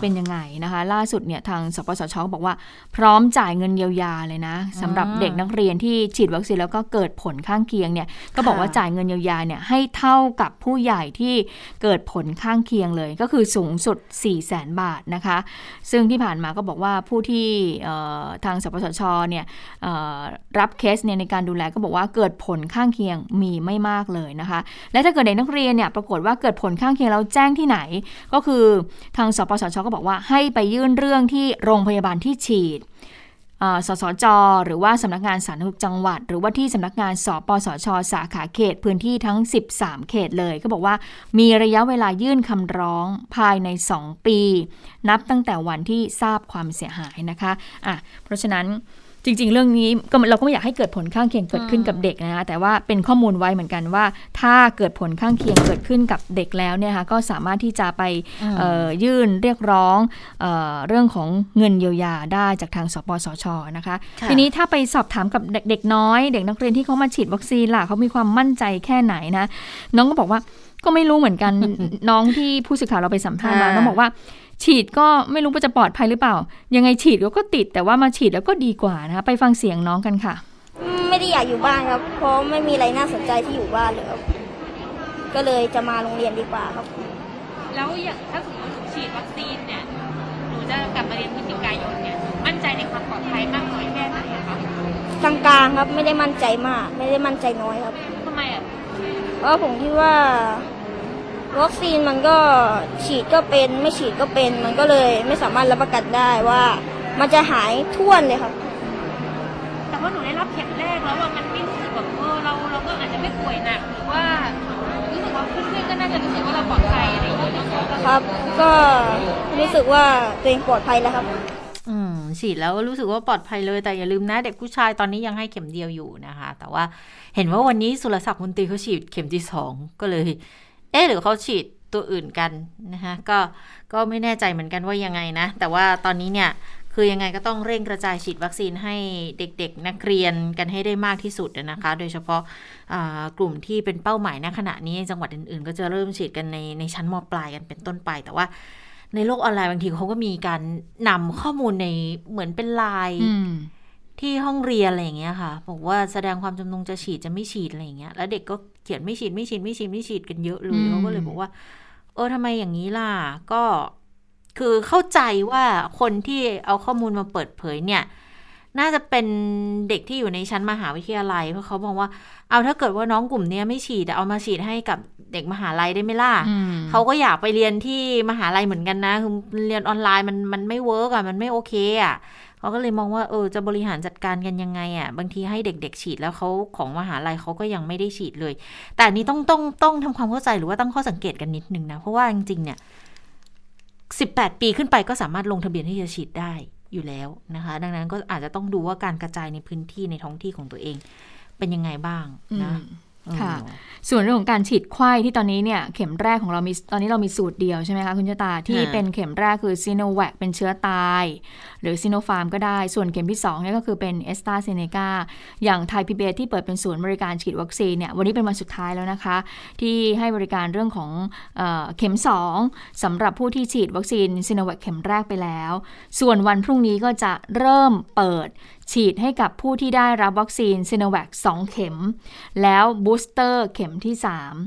เป็นยังไงนะคะล่าสุดเนี่ยทางสปสช.บอกว่าพร้อมจ่ายเงินเยียวยาเลยนะสำหรับเด็กนักเรียนที่ฉีดวัคซีนแล้วก็เกิดผลข้างเคียงเนี่ยก็บอกว่าจ่ายเงินเยียวยาเนี่ยให้เท่ากับผู้ใหญ่ที่เกิดผลข้างเคียงเลยก็คือสูงสุด 400,000 บาทนะคะซึ่งที่ผ่านมาก็บอกว่าผู้ที่ทางสปสช.เนี่ยรับเคสเนี่ยในการดูแลก็บอกว่าเกิดผลข้างเคียงมีไม่มากเลยนะคะและถ้าเกิดเด็กนักเรียนเนี่ยปรากฏว่าเกิดผลข้างเคียงแล้วแจ้งที่ไหนก็คือทางสปสช.ก็บอกว่าให้ไปยื่นเรื่องที่โรงพยาบาลที่ฉีดสสจ.หรือว่าสำนักงานสาธารณสุขจังหวัดหรือว่าที่สำนักงานสปสช.สาขาเขตพื้นที่ทั้ง13เขตเลยก็บอกว่ามีระยะเวลายื่นคำร้องภายใน2ปีนับตั้งแต่วันที่ทราบความเสียหายนะคะเพราะฉะนั้นจริงๆเรื่องนี้เราก็ไม่อยากให้เกิดผลข้างเคียงเกิดขึ้นกับเด็กนะคะแต่ว่าเป็นข้อมูลไว้เหมือนกันว่าถ้าเกิดผลข้างเคียงเกิดขึ้นกับเด็กแล้วเนี่ยค่ะก็สามารถที่จะไปยื่นเรียกร้องเรื่องของเงินเยียวยาได้จากทางสปสช.นะคะทีนี้ถ้าไปสอบถามกับเด็กน้อยเด็กนักเรียนที่เขามาฉีดวัคซีนล่ะเขามีความมั่นใจแค่ไหนนะน้องก็บอกว่าก็ไม่รู้เหมือนกัน น้องที่ผู้สื่อข่าวเราไปสัมภาษณ์มาน้องบอกว่าฉีดก็ไม่รู้ว่าจะปลอดภัยหรือเปล่ายังไงฉีดก็ติดแต่ว่ามาฉีดแล้วก็ดีกว่านะคะไปฟังเสียงน้องกันค่ะไม่ได้อยากอยู่บ้านครับเพราะไม่มีอะไรน่าสนใจที่อยู่บ้านเลยก็เลยจะมาโรงเรียนดีกว่าครับแล้วอย่างถ้าสมมติฉีดวัคซีนเนี่ยหนูจะกลับมาเรียนพฤศจิกายนเนี่ยมั่นใจในความปลอดภัยมากน้อยแค่ไหนครับกลางๆครับไม่ได้มั่นใจมากไม่ได้มั่นใจน้อยครับทำไมอ่ะเพราะผมคิดว่าวัคซีนมันก็ฉีดก็เป็นไม่ฉีดก็เป็นมันก็เลยไม่สามารถรับประกันได้ว่ามันจะหายท่วนเลยครับแต่ว่าหนูได้รับเข็มแรกแล้วว่ามันไม่รู้สึกแบบเราก็อาจจะไม่ป่วยหนักหรือว่ารู้สึกว่าเพื่อนๆก็น่าจะรู้สึกว่าเราปลอดภัยอะไรอย่างเงี้ยครับก็รู้สึกว่าตัวเองปลอดภัยแล้วครับฉีดแล้วรู้สึกว่าปลอดภัยเลยแต่อย่าลืมนะเด็กผู้ชายตอนนี้ยังให้เข็มเดียวอยู่นะคะแต่ว่าเห็นว่าวันนี้สุรศักดิ์มนตรีเขาฉีดเข็มที่2ก็เลยหรือเขาฉีดตัวอื่นกันนะคะก็ไม่แน่ใจเหมือนกันว่ายังไงนะแต่ว่าตอนนี้เนี่ยคือยังไงก็ต้องเร่งกระจายฉีดวัคซีนให้เด็กๆนักเรียนกันให้ได้มากที่สุดนะคะโดยเฉพาะกลุ่มที่เป็นเป้าหมายณขณะนี้จังหวัดอื่นๆก็จะเริ่มฉีดกันในชั้นม.ปลายกันเป็นต้นไปแต่ว่าในโลกออนไลน์บางทีเขาก็มีการนำข้อมูลในเหมือนเป็นไลน์ที่ห้องเรียนอะไรอย่างเงี้ยค่ะบอกว่าแสดงความจำนงจะฉีดจะไม่ฉีดอะไรอย่างเงี้ยแล้วเด็กก็เขียนไม่ฉีดกันเยอะเลยเขาก็เลยบอกว่าทำไมอย่างนี้ล่ะก็คือเข้าใจว่าคนที่เอาข้อมูลมาเปิดเผยเนี่ยน่าจะเป็นเด็กที่อยู่ในชั้นมหาวิทยาลัยเพราะเขาบอกว่าเอาถ้าเกิดว่าน้องกลุ่มนี้ไม่ฉีดเอามาฉีดให้กับเด็กมหาลัยได้ไหมล่ะเขาก็อยากไปเรียนที่มหาลัยเหมือนกันนะคือเรียนออนไลน์มันไม่เวิร์กอ่ะมันไม่โอเคอ่ะเขาก็เลยมองว่าจะบริหารจัดการกันยังไงอ่ะบางทีให้เด็กๆฉีดแล้วเขาของมหาลัยเขาก็ยังไม่ได้ฉีดเลยแต่นี้ต้องทำความเข้าใจหรือว่าตั้งข้อสังเกตกันนิดนึงนะเพราะว่าจริงๆเนี่ย18ปีขึ้นไปก็สามารถลงทะเบียนที่จะฉีดได้อยู่แล้วนะคะดังนั้นก็อาจจะต้องดูว่าการกระจายในพื้นที่ในท้องที่ของตัวเองเป็นยังไงบ้างนะ ค่ะส่วนเรื่องของการฉีดไข้ที่ตอนนี้เนี่ยเข็มแรกของเรามีตอนนี้เรามีสูตรเดียวใช่ไหมคะคุณชะตาที่เป็นเข็มแรกคือ Sinovac เป็นเชื้อตายหรือ Sinopharm ก็ได้ส่วนเข็มที่2เนี่ยก็คือเป็น Astrazeneca อย่างไทย PBS ที่เปิดเป็นศูนย์บริการฉีดวัคซีนเนี่ยวันนี้เป็นวันสุดท้ายแล้วนะคะที่ให้บริการเรื่องของเข็ม2สำหรับผู้ที่ฉีดวัคซีน Sinovac เข็มแรกไปแล้วส่วนวันพรุ่งนี้ก็จะเริ่มเปิดฉีดให้กับผู้ที่ได้รับวัคซีน Sinovac 2 เข็มแล้วบูสเตอร์เข็มที่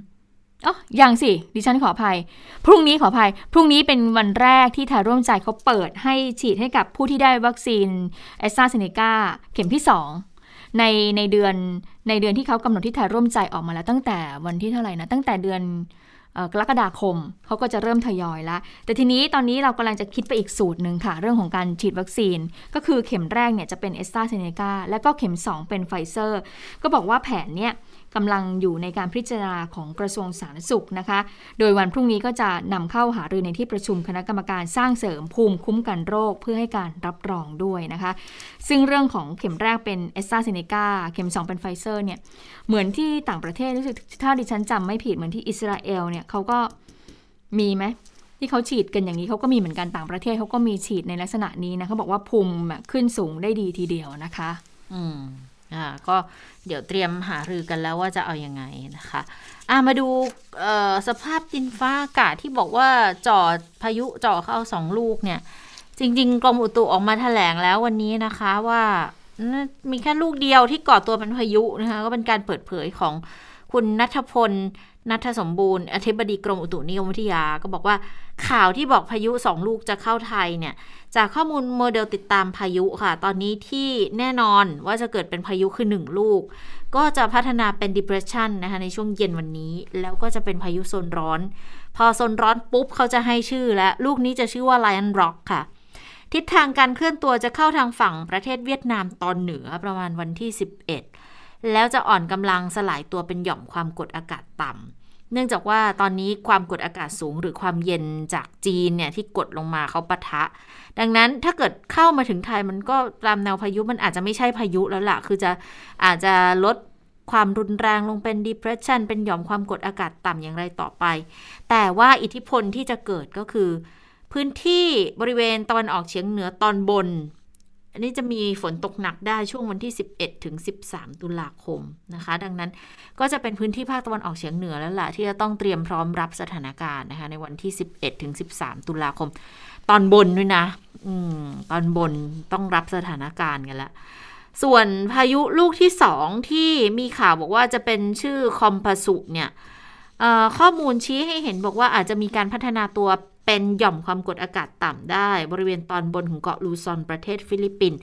3 อ๋อยังสิดิฉันขออภัยพรุ่งนี้ขออภัยพรุ่งนี้เป็นวันแรกที่ไทยร่วมใจเขาเปิดให้ฉีดให้กับผู้ที่ได้วัคซีน AstraZeneca เข็มที่ 2 ในเดือนที่เขากำหนดที่ไทยร่วมใจออกมาแล้วตั้งแต่วันที่เท่าไหร่นะตั้งแต่เดือนกรกฎาคมเขาก็จะเริ่มทยอยแล้วแต่ทีนี้ตอนนี้เรากำลังจะคิดไปอีกสูตรหนึ่งค่ะเรื่องของการฉีดวัคซีนก็คือเข็มแรกเนี่ยจะเป็น AstraZeneca แล้วก็เข็ม2เป็น Pfizer ก็บอกว่าแผนเนี่ยกำลังอยู่ในการพิจารณาของกระทรวงสาธารณสุขนะคะโดยวันพรุ่งนี้ก็จะนำเข้าหารือในที่ประชุมคณะกรรมการสร้างเสริมภูมิคุ้มกันโรคเพื่อให้การรับรองด้วยนะคะซึ่งเรื่องของเข็มแรกเป็น AstraZeneca เข็ม2เป็น Pfizer เนี่ยเหมือนที่ต่างประเทศรู้สึกถ้าดิฉันจำไม่ผิดเหมือนที่อิสราเอลเนี่ยเขาก็มีไหมที่เขาฉีดกันอย่างนี้เขาก็มีเหมือนกันต่างประเทศเขาก็มีฉีดในลักษณะนี้นะเขาบอกว่าภูมิขึ้นสูงได้ดีทีเดียวนะคะก็เดี๋ยวเตรียมหารือกันแล้วว่าจะเอายังไงนะคะมาดูสภาพดินฟ้าอากาศที่บอกว่าจ่อพายุจ่อเข้า2ลูกเนี่ยจริงๆกรมอุตุออกมาแถลงแล้ววันนี้นะคะว่ามีแค่ลูกเดียวที่ก่อตัวเป็นพายุนะคะก็เป็นการเปิดเผยของคุณณัฐพลณัฐสมบูรณ์อธิบดีกรมอุตุนิยมวิทยาก็บอกว่าข่าวที่บอกพายุ2ลูกจะเข้าไทยเนี่ยจากข้อมูลโมเดลติดตามพายุค่ะตอนนี้ที่แน่นอนว่าจะเกิดเป็นพายุคือ1ลูกก็จะพัฒนาเป็น depression นะคะในช่วงเย็นวันนี้แล้วก็จะเป็นพายุโซนร้อนพอโซนร้อนปุ๊บเขาจะให้ชื่อและลูกนี้จะชื่อว่า Lion Rock ค่ะทิศทางการเคลื่อนตัวจะเข้าทางฝั่งประเทศเวียดนามตอนเหนือประมาณวันที่11แล้วจะอ่อนกำลังสลายตัวเป็นหย่อมความกดอากาศต่ำเนื่องจากว่าตอนนี้ความกดอากาศสูงหรือความเย็นจากจีนเนี่ยที่กดลงมาเขาปะทะดังนั้นถ้าเกิดเข้ามาถึงไทยมันก็ตามแนวพายุมันอาจจะไม่ใช่พายุแล้วล่ะคือจะอาจจะลดความรุนแรงลงเป็น depression เป็นหย่อมความกดอากาศต่ำอย่างไรต่อไปแต่ว่าอิทธิพลที่จะเกิดก็คือพื้นที่บริเวณตะวันออกเฉียงเหนือตอนบนอันนี้จะมีฝนตกหนักได้ช่วงวันที่11ถึง13ตุลาคมนะคะดังนั้นก็จะเป็นพื้นที่ภาคตะวันออกเฉียงเหนือแล้วล่ะที่จะต้องเตรียมพร้อมรับสถานการณ์นะคะในวันที่11ถึง13ตุลาคมตอนบนด้วยนะตอนบนต้องรับสถานการณ์กันละส่วนพายุลูกที่2ที่มีข่าวบอกว่าจะเป็นชื่อคอมพาสุเนี่ยข้อมูลชี้ให้เห็นบอกว่าอาจจะมีการพัฒนาตัวเป็นหย่อมความกดอากาศต่ำได้บริเวณตอนบนของเกาะลูซอนประเทศฟิลิปปินส์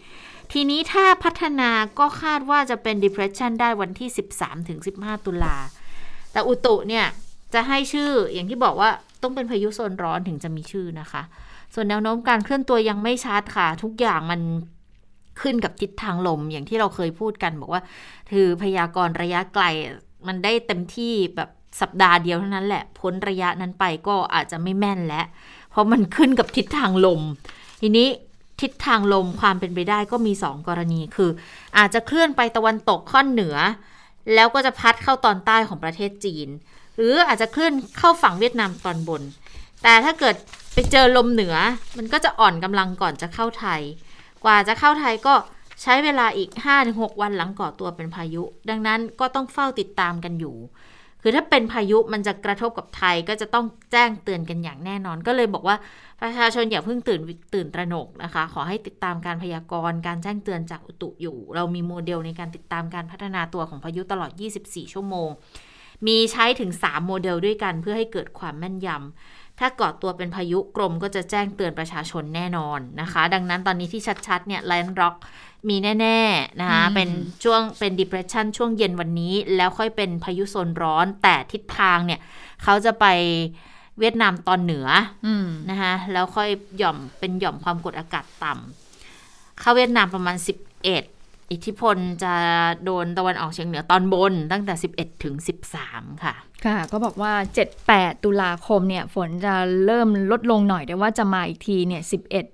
ทีนี้ถ้าพัฒนาก็คาดว่าจะเป็น depression ได้วันที่ 13-15 ตุลาแต่อุตุเนี่ยจะให้ชื่ออย่างที่บอกว่าต้องเป็นพายุโซนร้อนถึงจะมีชื่อนะคะส่วนแนวโน้มการเคลื่อนตัวยังไม่ชัดค่ะทุกอย่างมันขึ้นกับทิศทางลมอย่างที่เราเคยพูดกันบอกว่าคือพยากรณ์ระยะไกลมันได้เต็มที่แบบสัปดาห์เดียวเท่านั้นแหละพ้นระยะนั้นไปก็อาจจะไม่แม่นแล้วเพราะมันขึ้นกับทิศทางลมทีนี้ทิศทางลมความเป็นไปได้ก็มี2กรณีคืออาจจะเคลื่อนไปตะวันตกค่อนเหนือแล้วก็จะพัดเข้าตอนใต้ของประเทศจีนหรืออาจจะเคลื่อนเข้าฝั่งเวียดนามตอนบนแต่ถ้าเกิดไปเจอลมเหนือมันก็จะอ่อนกำลังก่อนจะเข้าไทยกว่าจะเข้าไทยก็ใช้เวลาอีก 5-6 วันหลังก่อตัวเป็นพายุดังนั้นก็ต้องเฝ้าติดตามกันอยู่คือถ้าเป็นพายุมันจะกระทบกับไทยก็จะต้องแจ้งเตือนกันอย่างแน่นอนก็เลยบอกว่าประชาชนอย่าเพิ่งตื่นตระหนกนะคะขอให้ติดตามการพยากรณ์การแจ้งเตือนจากอุตุอยู่เรามีโมเดลในการติดตามการพัฒนาตัวของพายุตลอด24ชั่วโมงมีใช้ถึง3โมเดลด้วยกันเพื่อให้เกิดความแม่นยำถ้าก่อตัวเป็นพายุกรมก็จะแจ้งเตือนประชาชนแน่นอนนะคะดังนั้นตอนนี้ที่ชัดๆเนี่ย Lion Rockมีแน่ๆนะคะเป็นช่วงเป็น depression ช่วงเย็นวันนี้แล้วค่อยเป็นพายุโซนร้อนแต่ทิศทางเนี่ยเขาจะไปเวียดนามตอนเหนือนะคะแล้วค่อยหย่อมเป็นหย่อมความกดอากาศต่ำเข้าเวียดนามประมาณ11อิทธิพลจะโดนตะวันออกเฉียงเหนือตอนบนตั้งแต่11ถึง13ค่ะ ค่ะก็บอกว่า 7-8 ตุลาคมเนี่ยฝนจะเริ่มลดลงหน่อยแต่ว่าจะมาอีกทีเนี่ย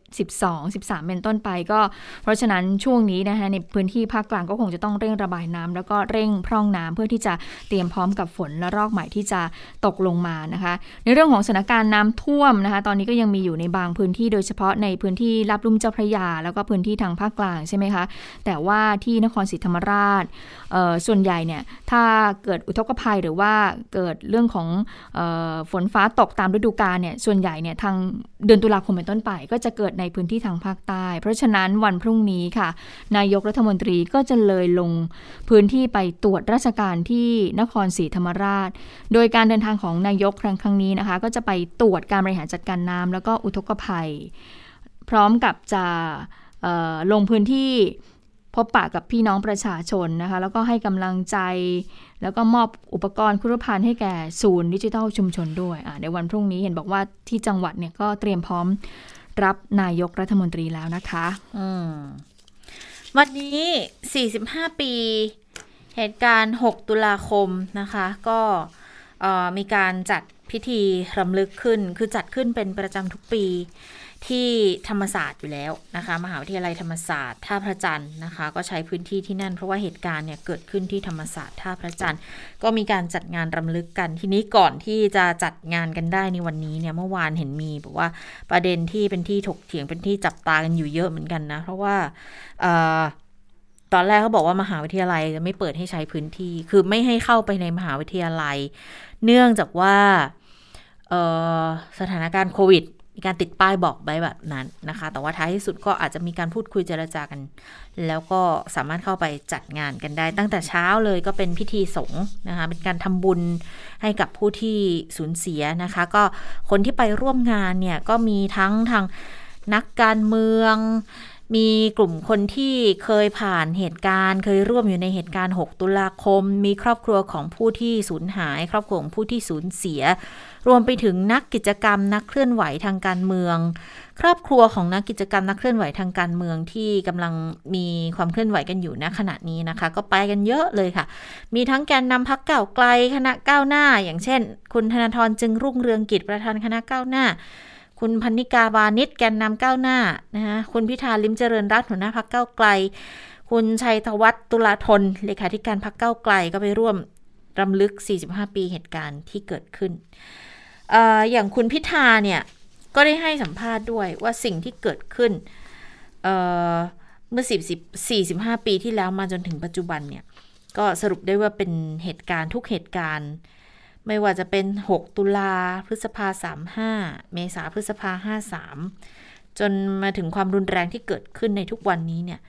11-12-13เป็นต้นไปก็เพราะฉะนั้นช่วงนี้นะคะในพื้นที่ภาคกลางก็คงจะต้องเร่งระบายน้ำแล้วก็เร่งพร่องน้ำเพื่อที่จะเตรียมพร้อมกับฝนและรอกใหม่ที่จะตกลงมานะคะในเรื่องของสถานการณ์น้ำท่วมนะคะตอนนี้ก็ยังมีอยู่ในบางพื้นที่โดยเฉพาะในพื้นที่รับลุ่มเจ้าพระยาแล้วก็พื้นที่ทางภาคกลางใช่ไหมคะแต่ว่าที่นครศรีธรรมราชส่วนใหญ่เนี่ยถ้าเกิดอุทกภัยหรือว่าเกิดเรื่องของฝนฟ้าตกตามฤดูกาลเนี่ยส่วนใหญ่เนี่ยทางเดือนตุลาคมเป็นต้นไปก็จะเกิดในพื้นที่ทางภาคใต้เพราะฉะนั้นวันพรุ่งนี้ค่ะนายกรัฐมนตรีก็จะเลยลงพื้นที่ไปตรวจราชการที่นครศรีธรรมราชโดยการเดินทางของนายกครั้งนี้นะคะก็จะไปตรวจการบริหารจัดการน้ำแล้วก็อุทกภัยพร้อมกับจะลงพื้นที่พบปะกับพี่น้องประชาชนนะคะแล้วก็ให้กำลังใจแล้วก็มอบอุปกรณ์คุรุภัณฑ์ให้แก่ศูนย์ดิจิทัลชุมชนด้วยในวันพรุ่งนี้เห็นบอกว่าที่จังหวัดเนี่ยก็เตรียมพร้อมรับนายกรัฐมนตรีแล้วนะคะวันนี้45ปีเหตุการณ์6ตุลาคมนะคะก็มีการจัดพิธีรำลึกขึ้นคือจัดขึ้นเป็นประจำทุกปีที่ธรรมศาสตร์อยู่แล้วนะคะมหาวิทยาลัยธรรมศาสตร์ท่าพระจันทร์นะคะก็ใช้พื้นที่ที่นั่นเพราะว่าเหตุการณ์เนี่ยเกิดขึ้นที่ธรรมศาสตร์ท่าพระจันทร์ก็มีการจัดงานรำลึกกันทีนี้ก่อนที่จะจัดงานกันได้ในวันนี้เนี่ยเมื่อวานเห็นมีบอกว่าประเด็นที่เป็นที่ถกเถียงเป็นที่จับตากันอยู่เยอะเหมือนกันนะเพราะว่าตอนแรกเขาบอกว่ามหาวิทยาลัยจะไม่เปิดให้ใช้พื้นที่คือไม่ให้เข้าไปในมหาวิทยาลัยเนื่องจากว่าสถานการณ์โควิดมีการติดป้ายบอกใบแบบนั้นนะคะแต่ว่าท้ายที่สุดก็อาจจะมีการพูดคุยเจรจากันแล้วก็สามารถเข้าไปจัดงานกันได้ตั้งแต่เช้าเลยก็เป็นพิธีสงฆ์นะคะเป็นการทำบุญให้กับผู้ที่สูญเสียนะคะก็คนที่ไปร่วมงานเนี่ยก็มีทั้งทางนักการเมืองมีกลุ่มคนที่เคยผ่านเหตุการณ์เคยร่วมอยู่ในเหตุการณ์6ตุลาคมมีครอบครัวของผู้ที่สูญหายครอบครัวของผู้ที่สูญเสียรวมไปถึงนักกิจกรรมนักเคลื่อนไหวทางการเมืองครอบครัวของนักกิจกรรมนักเคลื่อนไหวทางการเมืองที่กำลังมีความเคลื่อนไหวกันอยู่ณขณะนี้นะคะก็ไปกันเยอะเลยค่ะมีทั้งแกนนำพรรคก้าวไกลคณะก้าวหน้าอย่างเช่นคุณธนาธรจึงรุ่งเรืองกิจประธานคณะก้าวหน้าคุณพรรณิกา วานิชแกนนำก้าวหน้านะคะคุณพิธาลิ้มเจริญรัตน์หัวหน้าพรรคก้าวไกลคุณชัยธวัฒน์ตุลาธนเลขาธิการพรรคก้าวไกลก็ไปร่วมรำลึก45ปีเหตุการณ์ที่เกิดขึ้นอย่างคุณพิธาเนี่ยก็ได้ให้สัมภาษณ์ด้วยว่าสิ่งที่เกิดขึ้นเมื่อ45ปีที่แล้วมาจนถึงปัจจุบันเนี่ยก็สรุปได้ว่าเป็นเหตุการณ์ทุกเหตุการณ์ไม่ว่าจะเป็น6ตุลาพฤษภา35เมษาพฤษภา53จนมาถึงความรุนแรงที่เกิดขึ้นในทุกวันนี้เนี่ย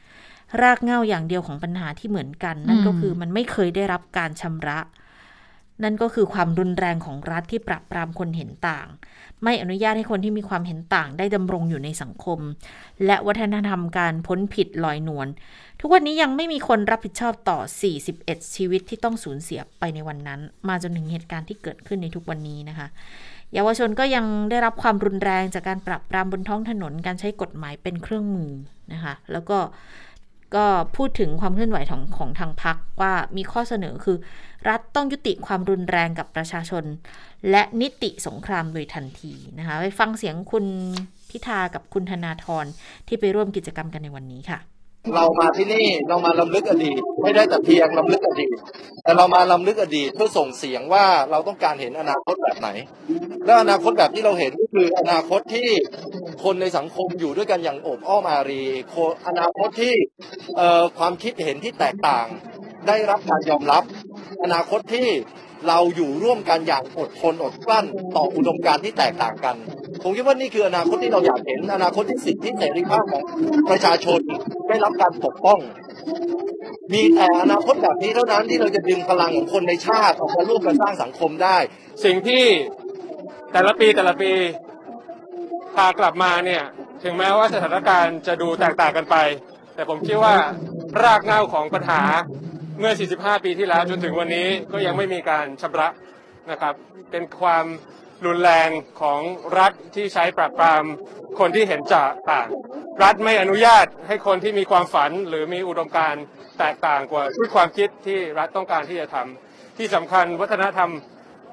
รากเหง้าอย่างเดียวของปัญหาที่เหมือนกันนั่นก็คือมันไม่เคยได้รับการชำระนั่นก็คือความรุนแรงของรัฐที่ปราบปรามคนเห็นต่างไม่อนุญาตให้คนที่มีความเห็นต่างได้ดำรงอยู่ในสังคมและวัฒนธรรมการพ้นผิดลอยนวลทุกวันนี้ยังไม่มีคนรับผิดชอบต่อ41ชีวิตที่ต้องสูญเสียไปในวันนั้นมาจนถึงเหตุการณ์ที่เกิดขึ้นในทุกวันนี้นะคะเยาวชนก็ยังได้รับความรุนแรงจากการปราบปรามบนท้องถนนการใช้กฎหมายเป็นเครื่องมือนะคะแล้วก็พูดถึงความเคลื่อนไหวของทางพรรคว่ามีข้อเสนอคือรัฐต้องยุติความรุนแรงกับประชาชนและนิติสงครามโดยทันทีนะคะไปฟังเสียงคุณพิธากับคุณธนาธรที่ไปร่วมกิจกรรมกันในวันนี้ค่ะเรามาที่นี่เรามารำลึกอดีตไม่ได้แต่เพียงรำลึกอดีตแต่เรามารำลึกอดีตเพื่อส่งเสียงว่าเราต้องการเห็นอนาคตแบบไหนและอนาคตแบบที่เราเห็นก็คืออนาคตที่คนในสังคมอยู่ด้วยกันอย่างอบอ้อมอารีอนาคตที่ความคิดเห็นที่แตกต่างได้รับการยอมรับอนาคตที่เราอยู่ร่วมกันอย่างอดทนอดกลั้นต่ออุดมการณ์ที่แตกต่างกันผมคิดว่านี่คืออนาคตที่เราอยากเห็นอนาคตที่สิทธิเสรีภาพของประชาชนได้รับการปกป้องมีแต่อนาคตแบบนี้เท่านั้นที่เราจะดึงพลังของคนในชาติออกมาร่วมกันสร้างสังคมได้สิ่งที่แต่ละปีพากลับมาเนี่ยถึงแม้ว่าสถานการณ์จะดูแตกต่างกันไปแต่ผมคิดว่ารากเหง้าของปัญหาเมื่อ45ปีที่แล้วจนถึงวันนี้ก็ยังไม่มีการชำระนะครับเป็นความรุนแรงของรัฐที่ใช้ปราบปรามคนที่เห็นต่างรัฐไม่อนุญาตให้คนที่มีความฝันหรือมีอุดมการณ์แตกต่างกว่าชุดความคิดที่รัฐต้องการที่จะทำที่สำคัญวัฒนธรรม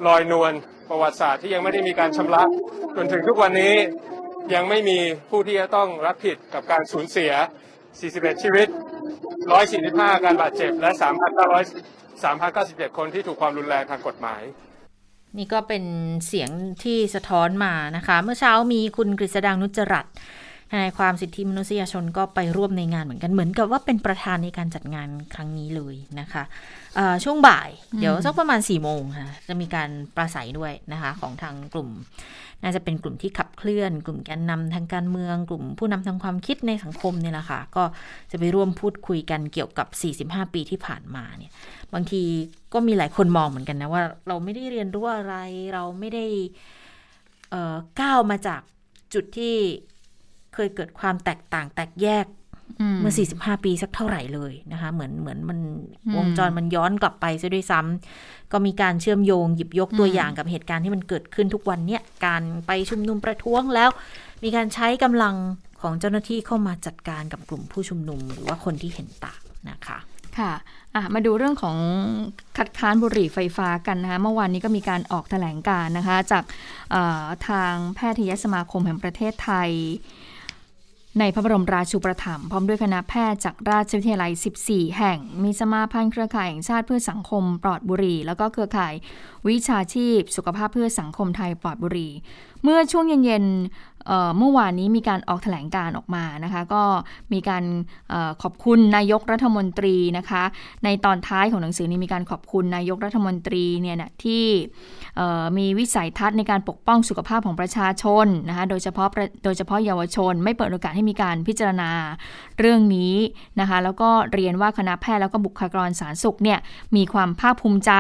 ลอยนวลประวัติศาสตร์ที่ยังไม่ได้มีการชำระจนถึงทุกวันนี้ยังไม่มีผู้ที่จะต้องรับผิดกับการสูญเสีย41ชีวิต145การบาดเจ็บและ 3,997 คนที่ถูกความรุนแรงทางกฎหมายนี่ก็เป็นเสียงที่สะท้อนมานะคะเมื่อเช้ามีคุณกฤษดางนุจรัตน์ทนายความสิทธิมนุษยชนก็ไปร่วมในงานเหมือนกันเหมือนกับว่าเป็นประธานในการจัดงานครั้งนี้เลยนะคะช่วงบ่ายเดี๋ยวสักประมาณ 4:00 นค่ะจะมีการปราศัยด้วยนะคะของทางกลุ่มน่าจะเป็นกลุ่มที่ขับเคลื่อนกลุ่มแกนนำทางการเมืองกลุ่มผู้นำทางความคิดในสังคมเนี่ยแหละค่ะก็จะไปร่วมพูดคุยกันเกี่ยวกับ45ปีที่ผ่านมาเนี่ยบางทีก็มีหลายคนมองเหมือนกันนะว่าเราไม่ได้เรียนรู้อะไรเราไม่ได้ก้าวมาจากจุดที่เคยเกิดความแตกต่างแตกแยกเมื่อ45ปีสักเท่าไหร่เลยนะคะเหมือนมันวงจรมันย้อนกลับไปซะด้วยซ้ำก็มีการเชื่อมโยงหยิบยกตัวอย่างกับเหตุการณ์ที่มันเกิดขึ้นทุกวันเนี่ยการไปชุมนุมประท้วงแล้วมีการใช้กำลังของเจ้าหน้าที่เข้ามาจัดการกับกลุ่มผู้ชุมนุมหรือว่าคนที่เห็นต่างนะคะค่ะมาดูเรื่องของคัดค้านบุหรี่ไฟฟ้ากันนะคะเมื่อวานนี้ก็มีการออกแถลงการนะคะจากทางแพทยสมาคมแห่งประเทศไทยในพระบรมราชูปถัมภ์พร้อมด้วยคณะแพทย์จากราชวิทยาลัย14แห่งมีสมาพันธ์เครือข่ายแห่งชาติเพื่อสังคมปลอดบุหรี่แล้วก็เครือข่ายวิชาชีพสุขภาพเพื่อสังคมไทยปลอดบุหรี่เมื่อช่วงเย็นเมื่อวานนี้มีการออกแถลงการออกมานะคะก็มีการขอบคุณนายกรัฐมนตรีนะคะในตอนท้ายของหนังสือนี้มีการขอบคุณนายกรัฐมนตรีเนี่ยนะที่มีวิสัยทัศน์ในการปกป้องสุขภาพของประชาชนนะคะโดยเฉพาะเยาวชนไม่เปิดโอกาสให้มีการพิจารณาเรื่องนี้นะคะแล้วก็เรียนว่าคณะแพทย์แล้วก็บุคลากรสาธารณสุขเนี่ยมีความภาคภูมิใจ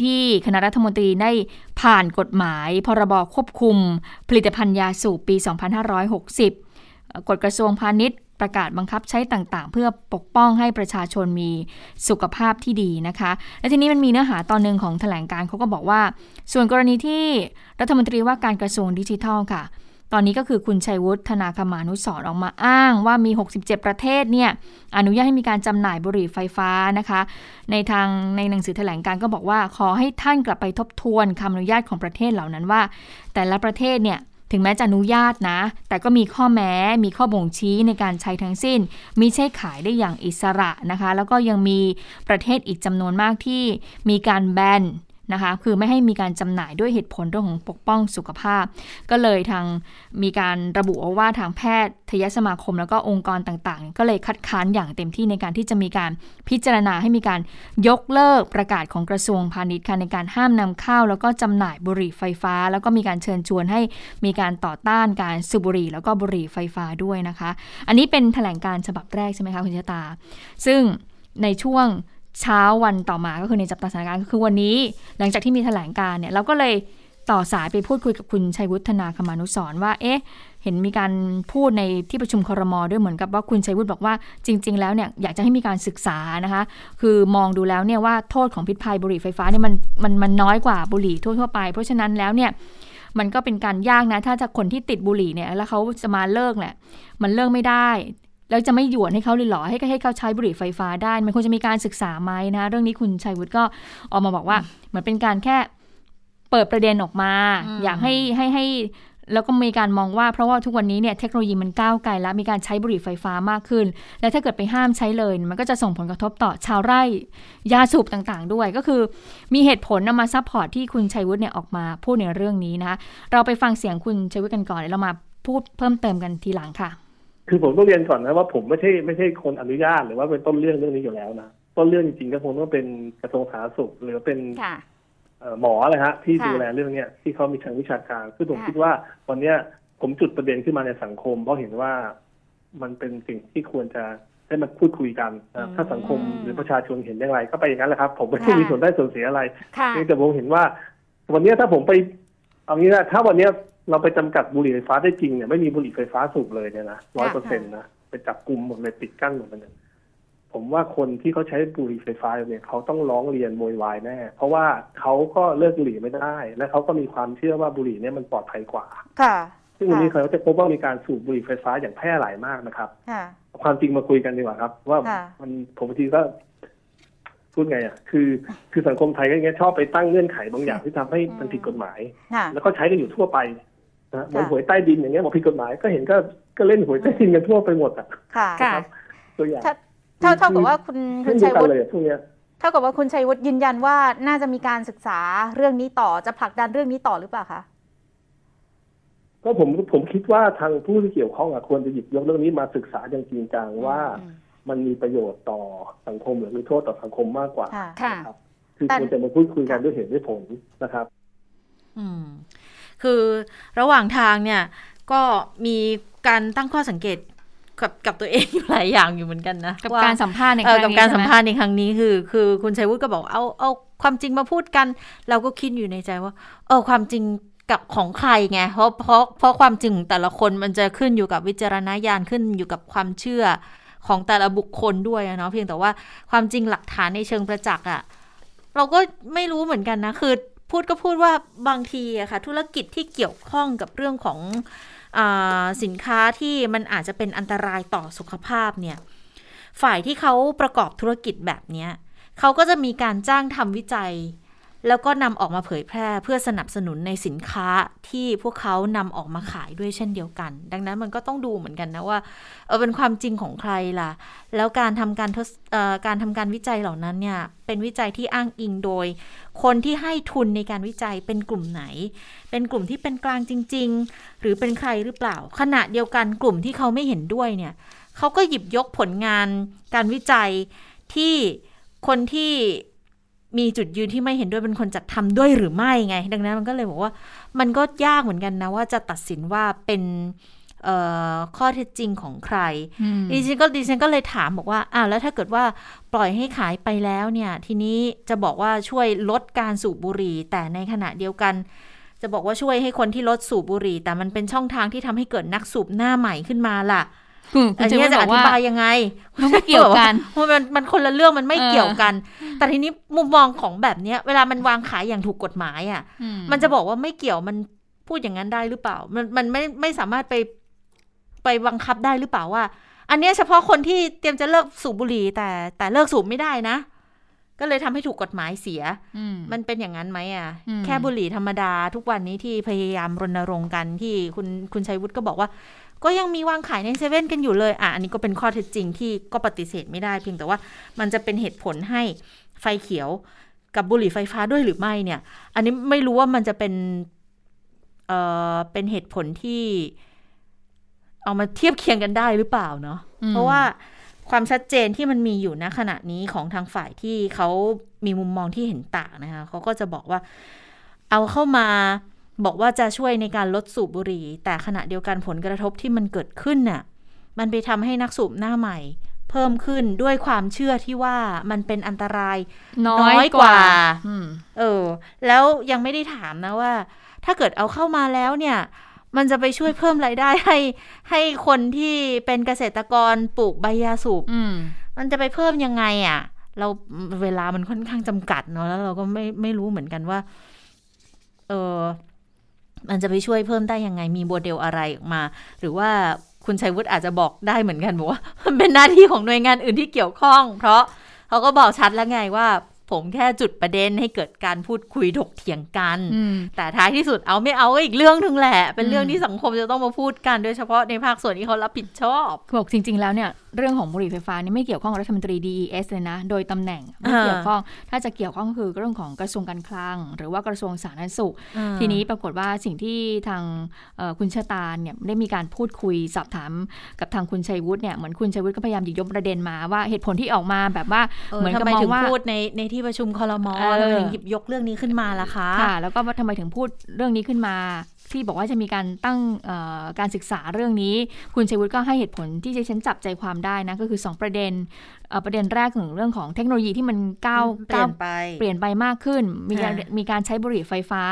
ที่คณะรัฐมนตรีได้ผ่านกฎหมายพรบควบคุมผลิตภัณฑ์ยาสูบปี 2560 กฎกระทรวงพาณิชย์ประกาศบังคับใช้ต่างๆเพื่อปกป้องให้ประชาชนมีสุขภาพที่ดีนะคะและทีนี้มันมีเนื้อหาตอนนึงของแถลงการเขาก็บอกว่าส่วนกรณีที่รัฐมนตรีว่าการกระทรวงดิจิทัลค่ะตอนนี้ก็คือคุณชัยวุฒิธนาคมานุสรออกมาอ้างว่ามี67ประเทศเนี่ยอนุญาตให้มีการจำหน่ายบุหรี่ไฟฟ้านะคะในหนังสือแถลงการก็บอกว่าขอให้ท่านกลับไปทบทวนคำอนุญาตของประเทศเหล่านั้นว่าแต่ละประเทศเนี่ยถึงแม้จะอนุญาตนะแต่ก็มีข้อแม้มีข้อบ่งชี้ในการใช้ทั้งสิ้นมิใช่ขายได้อย่างอิสระนะคะแล้วก็ยังมีประเทศอีกจำนวนมากที่มีการแบนนะคะคือไม่ให้มีการจำหน่ายด้วยเหตุผลเรื่องของปกป้องสุขภาพก็เลยทางมีการระบุเอาว่าทางแพทยสมาคมแล้วก็องค์กรต่างๆก็เลยคัดค้านอย่างเต็มที่ในการที่จะมีการพิจารณาให้มีการยกเลิกประกาศของกระทรวงพาณิชย์ในการห้ามนำเข้าแล้วก็จำหน่ายบุหรี่ไฟฟ้าแล้วก็มีการเชิญชวนให้มีการต่อต้านการสูบบุหรี่แล้วก็บุหรี่ไฟฟ้าด้วยนะคะอันนี้เป็นแถลงการฉบับแรกใช่ไหมคะคุณชะตาซึ่งในช่วงเช้าวันต่อมาก็คือในจับตาสถานการณ์ก็คือวันนี้หลังจากที่มีแถลงการเนี่ยเราก็เลยต่อสายไปพูดคุยกับคุณชัยวุฒิธนาคมานุสรว่าเอ๊ะเห็นมีการพูดในที่ประชุมครม.ด้วยเหมือนกับว่าคุณชัยวุฒิบอกว่าจริงๆแล้วเนี่ยอยากจะให้มีการศึกษานะคะคือมองดูแล้วเนี่ยว่าโทษของพิษภัยบุหรี่ไฟฟ้าเนี่ยมันน้อยกว่าบุหรี่ทั่วๆไปเพราะฉะนั้นแล้วเนี่ยมันก็เป็นการยากนะถ้าคนที่ติดบุหรี่เนี่ยแล้วเขาจะมาเลิกเนี่ยมันเลิกไม่ได้แล้วจะไม่หยวนให้เขาเลยเหรอให้เขาใช้บุหรี่ไฟฟ้าได้มันควรจะมีการศึกษาไหมนะเรื่องนี้คุณชัยวุฒิก็ออกมาบอกว่าเหมือนเป็นการแค่เปิดประเด็นออกมาอยากให้แล้วก็มีการมองว่าเพราะว่าทุกวันนี้เนี่ยเทคโนโลยีมันก้าวไกลแล้วมีการใช้บุหรี่ไฟฟ้ามากขึ้นและถ้าเกิดไปห้ามใช้เลยมันก็จะส่งผลกระทบต่อชาวไร่ยาสูบต่างๆด้วยก็คือมีเหตุผลนำมาซัพพอร์ตที่คุณชัยวุฒิเนี่ยออกมาพูดในเรื่องนี้นะเราไปฟังเสียงคุณชัยวุฒิกันก่อนแล้วเรามาพูดเพิ่มเติมกันทีหลังค่ะคือผมต้องเรียนก่อนนะว่าผมไม่ใช่คนอนุญาตหรือว่าเป็นต้นเรื่องนี้อยู่แล้วนะต้นเรื่องจริงๆก็คงต้องเป็นกระทรวงสาธารณสุขหรือเป็นหมออะไรฮะที่ดูแลเรื่องเนี้ยที่เขามีทางวิชาการคือผมคิดว่าวันเนี้ยผมจุดประเด็นขึ้นมาในสังคมเพราะเห็นว่ามันเป็นสิ่งที่ควรจะได้มาพูดคุยกันถ้าสังคมหรือประชาชนเห็นอย่างไรก็ไปอย่างนั้นแหละครับผมไม่ได้มีส่วนได้ส่วนเสียอะไรแต่ผมเห็นว่าวันเนี้ยถ้าผมไปเอางี้นะถ้าวันเนี้ยเราไปจำกัดบุหรี่ไฟฟ้าได้จริงเนี่ยไม่มีบุหรี่ไฟฟ้าสูบเลยเนี่ยนะ 100% นะไปจับกลุ่มหมดเลยปิดกั้นหมดเลยผมว่าคนที่เขาใช้บุหรี่ไฟฟ้าเนี่ยเขาต้องร้องเรียนโวยวายแน่เพราะว่าเขาก็เลิกบุหรี่ไม่ได้และเขาก็มีความเชื่อว่าบุหรี่เนี่ยมันปลอดภัยกว่าซึ่งวันนี้เขาจะพบว่ามีการสูบบุหรี่ไฟฟ้าอย่างแพร่หลายมากนะครับความจริงมาคุยกันดีกว่าครับว่ามันผมบางทีก็ พูดไงอ่ะคือสังคมไทยก็อย่างเงี้ยชอบไปตั้งเงื่อนไขบางอย่างที่ทำให้มันผิดกฎหมายแล้วก็ใช้กันอยู่ทั่วไปนะเหมือนหวยใต้ดินอย่างเงี้ยบอกผิดกฎหมายก็เห็นก็เล่นหวยใต้ดินกันทั่วไปหมดอ่ะค่ะตัวอย่างเท่ากับว่าคุณชัยวุฒิเท่ากับว่าคุณชัยวุฒิยืนยันว่าน่าจะมีการศึกษาเรื่องนี้ต่อจะผลักดันเรื่องนี้ต่อหรือเปล่าคะก็ผมคิดว่าทางผู้ที่เกี่ยวข้องควรจะหยิบยกเรื่องนี้มาศึกษาอย่างจริงจังว่ามันมีประโยชน์ต่อสังคมหรือมีโทษต่อสังคมมากกว่านะครับคือควรจะมาพูดคุยกันด้วยเหตุด้วยผลนะครับคือระหว่างทางเนี่ยก็มีการตั้งข้อสังเกตกับตัวเองหลายอย่างอยู่เหมือนกันนะกับการสัมภาษณ์ในครั้งนี้กับการสัมภาษณ์ในครั้งนี้คือคุณชัยวุฒิก็บอกเอาความจริงมาพูดกันเราก็คิดอยู่ในใจว่าความจริงกับของใครไงเพราะความจริงแต่ละคนมันจะขึ้นอยู่กับวิจารณญาณขึ้นอยู่กับความเชื่อของแต่ละบุคคลด้วยเนาะเพียงแต่ว่าความจริงหลักฐานในเชิงประจักษ์อ่ะเราก็ไม่รู้เหมือนกันนะคือพูดว่าบางทีอะค่ะธุรกิจที่เกี่ยวข้องกับเรื่องของสินค้าที่มันอาจจะเป็นอันตรายต่อสุขภาพเนี่ยฝ่ายที่เขาประกอบธุรกิจแบบเนี้ยเขาก็จะมีการจ้างทำวิจัยแล้วก็นำออกมาเผยแพร่เพื่อสนับสนุนในสินค้าที่พวกเขานำออกมาขายด้วยเช่นเดียวกันดังนั้นมันก็ต้องดูเหมือนกันนะว่าเป็นความจริงของใครล่ะแล้วการทำการวิจัยเหล่านั้นเนี่ยเป็นวิจัยที่อ้างอิงโดยคนที่ให้ทุนในการวิจัยเป็นกลุ่มไหนเป็นกลุ่มที่เป็นกลางจริงๆหรือเป็นใครหรือเปล่าขณะเดียวกันกลุ่มที่เขาไม่เห็นด้วยเนี่ยเขาก็หยิบยกผลงานการวิจัยที่คนที่มีจุดยืนที่ไม่เห็นด้วยเป็นคนจัดทำด้วยหรือไม่ไงดังนั้นมันก็เลยบอกว่ามันก็ยากเหมือนกันนะว่าจะตัดสินว่าเป็นข้อเท็จจริงของใครดิฉันก็เลยถามบอกว่าแล้วถ้าเกิดว่าปล่อยให้ขายไปแล้วเนี่ยทีนี้จะบอกว่าช่วยลดการสูบบุหรี่แต่ในขณะเดียวกันจะบอกว่าช่วยให้คนที่ลดสูบบุหรี่แต่มันเป็นช่องทางที่ทำให้เกิดนักสูบหน้าใหม่ขึ้นมาล่ะอันนี้จะอธิบายยังไงไม่เกี่ยวกันมันคนละเรื่องมันไม่เกี่ยวกันแต่ทีนี้มุมมองของแบบนี้เวลามันวางขายอย่างถูกกฎหมายอ่ะมันจะบอกว่าไม่เกี่ยวมันพูดอย่างนั้นได้หรือเปล่ามันไม่สามารถไปบังคับได้หรือเปล่าว่าอันนี้เฉพาะคนที่เตรียมจะเลิกสูบบุหรี่แต่เลิกสูบไม่ได้นะก็เลยทำให้ถูกกฎหมายเสียมันเป็นอย่างนั้นไหมอ่ะแค่บุหรี่ธรรมดาทุกวันนี้ที่พยายามรณรงค์กันที่คุณชัยวุฒิก็บอกว่าก็ยังมีวางขายในเซเว่นกันอยู่เลยอันนี้ก็เป็นข้อเท็จจริงที่ก็ปฏิเสธไม่ได้เพียงแต่ว่ามันจะเป็นเหตุผลให้ไฟเขียวกับบุหรี่ไฟฟ้าด้วยหรือไม่เนี่ยอันนี้ไม่รู้ว่ามันจะเป็นเหตุผลที่เอามาเทียบเคียงกันได้หรือเปล่าเนาะเพราะว่าความชัดเจนที่มันมีอยู่ณขณะนี้ของทางฝ่ายที่เขามีมุมมองที่เห็นต่างนะคะเขาก็จะบอกว่าเอาเข้ามาบอกว่าจะช่วยในการลดสูบบุหรี่แต่ขณะเดียวกันผลกระทบที่มันเกิดขึ้นน่ะมันไปทำให้นักสูบหน้าใหม่เพิ่มขึ้นด้วยความเชื่อที่ว่ามันเป็นอันตรายน้อยกว่าแล้วยังไม่ได้ถามนะว่าถ้าเกิดเอาเข้ามาแล้วเนี่ยมันจะไปช่วยเพิ่มรายได้ให้คนที่เป็นเกษตรกรปลูกใบยาสูบมันจะไปเพิ่มยังไงอ่ะเราเวลามันค่อนข้างจำกัดเนาะแล้วเราก็ไม่รู้เหมือนกันว่ามันจะไปช่วยเพิ่มได้ยังไงมีโมเดลอะไรออกมาหรือว่าคุณชัยวุฒิอาจจะบอกได้เหมือนกันบอกว่ามันเป็นหน้าที่ของหน่วยงานอื่นที่เกี่ยวข้องเพราะเขาก็บอกชัดแล้วไงว่าผมแค่จุดประเด็นให้เกิดการพูดคุยถกเถียงกันแต่ท้ายที่สุดเอาไม่เอาก็อีกเรื่องนึงแหละเป็นเรื่องที่สังคมจะต้องมาพูดกันโดยเฉพาะในภาคส่วนที่เขารับผิดชอบบอกจริงๆแล้วเนี่ยเรื่องของบุหรี่ไฟฟ้านี่ไม่เกี่ยวข้องกับรัฐมนตรี DES เลยนะโดยตำแหน่งไม่เกี่ยวข้องถ้าจะเกี่ยวข้องคือเรื่องของกระทรวงการคลังหรือว่ากระทรวงสาธารณสุขทีนี้ปรากฏว่าสิ่งที่ทางคุณชตาเนี่ยได้มีการพูดคุยสอบถามกับทางคุณชัยวุฒิเนี่ยเหมือนคุณชัยวุฒิก็พยายามหยิบยกประเด็นมาว่าเหตุผลที่ออกมาแบบว่าเหมือนกับมองว่าในที่ประชุมครม.ทำไมถึงหยิบยกเรื่องนี้ขึ้นมาล่ะคะค่ะแล้วก็ทำไมถึงพูดเรื่องนี้ขึ้นมาที่บอกว่าจะมีการตั้งการศึกษาเรื่องนี้คุณชัยวุฒิก็ให้เหตุผลที่ดิฉันจับใจความได้นะก็คือ2ประเด็นประเด็นแรกถึงเรื่องของเทคโนโลยีที่มันเปลี่ยนไปมากขึ้นมีการใช้บุหรี่ไฟฟ้า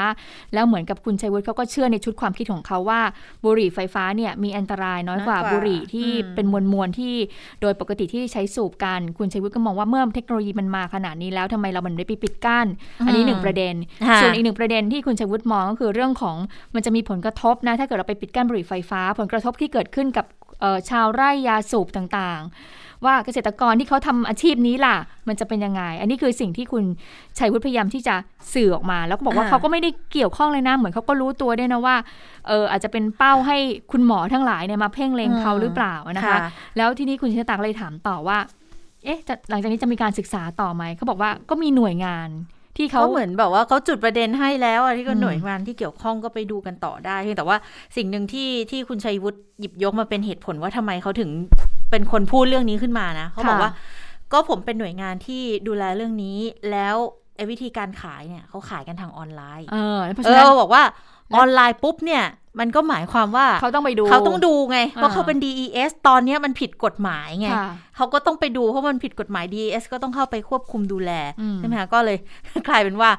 แล้วเหมือนกับคุณชัยวุฒิเขาก็เชื่อในชุดความคิดของเขาว่าบุหรี่ไฟฟ้าเนี่ยมีอันตรายน้อยกว่าบุหรี่ที่เป็นมวลที่โดยปกติที่ใช้สูบกันคุณชัยวุฒิก็มองว่าเมื่อเทคโนโลยีมันมาขนาดนี้แล้วทำไมเรามันไม่ปิดกั้นอันนี้1ประเด็นส่วนอีก1ประเด็นที่คุณชัยวุฒิมองก็คือเรื่องของมันจะมีผลกระทบนะถ้าเกิดเราไปปิดกั้นบุหรี่ไฟฟ้าผลกระทบที่เกิดขึ้นกับชาวไร่ยาสูบต่างๆ ว่าเกษตรกรที่เขาทำอาชีพนี้ล่ะมันจะเป็นยังไงอันนี้คือสิ่งที่คุณชัยวุฒิพยายามที่จะสื่อออกมาแล้วก็บอกว่าเขาก็ไม่ได้เกี่ยวข้องเลยนะเหมือนเขาก็รู้ตัวด้วยนะว่าอาจจะเป็นเป้าให้คุณหมอทั้งหลายเนี่ยมาเพ่งเล็งเขาหรือเปล่านะคะแล้วที่นี่คุณชัยตากเลยถามต่อว่าหลังจากนี้จะมีการศึกษาต่อไหมเขาบอกว่าก็มีหน่วยงานที่เขาเหมือนแบบว่าเขาจุดประเด็นให้แล้วที่ก็หน่วยงานที่เกี่ยวข้องก็ไปดูกันต่อได้แต่ว่าสิ่งหนึ่งที่คุณชัยวุฒิหยิบยกมาเป็นเหตุผลว่าทำไมเขาถึงเป็นคนพูดเรื่องนี้ขึ้นมานะเขาบอกว่าก็ผมเป็นหน่วยงานที่ดูแลเรื่องนี้แล้ววิธีการขายเนี่ยเขาขายกันทางออนไลน์เพราะฉะนั้นบอกว่าออนไลน์ปุ๊บเนี่ยมันก็หมายความว่าเขาต้องดูไงเพราะเขาเป็น DES ตอนนี้มันผิดกฎหมายไงเขาก็ต้องไปดูเพราะมันผิดกฎหมาย DES ก็ต้องเข้าไปควบคุมดูแลใช่ไหมคะก็เลยกลายเป็นว่า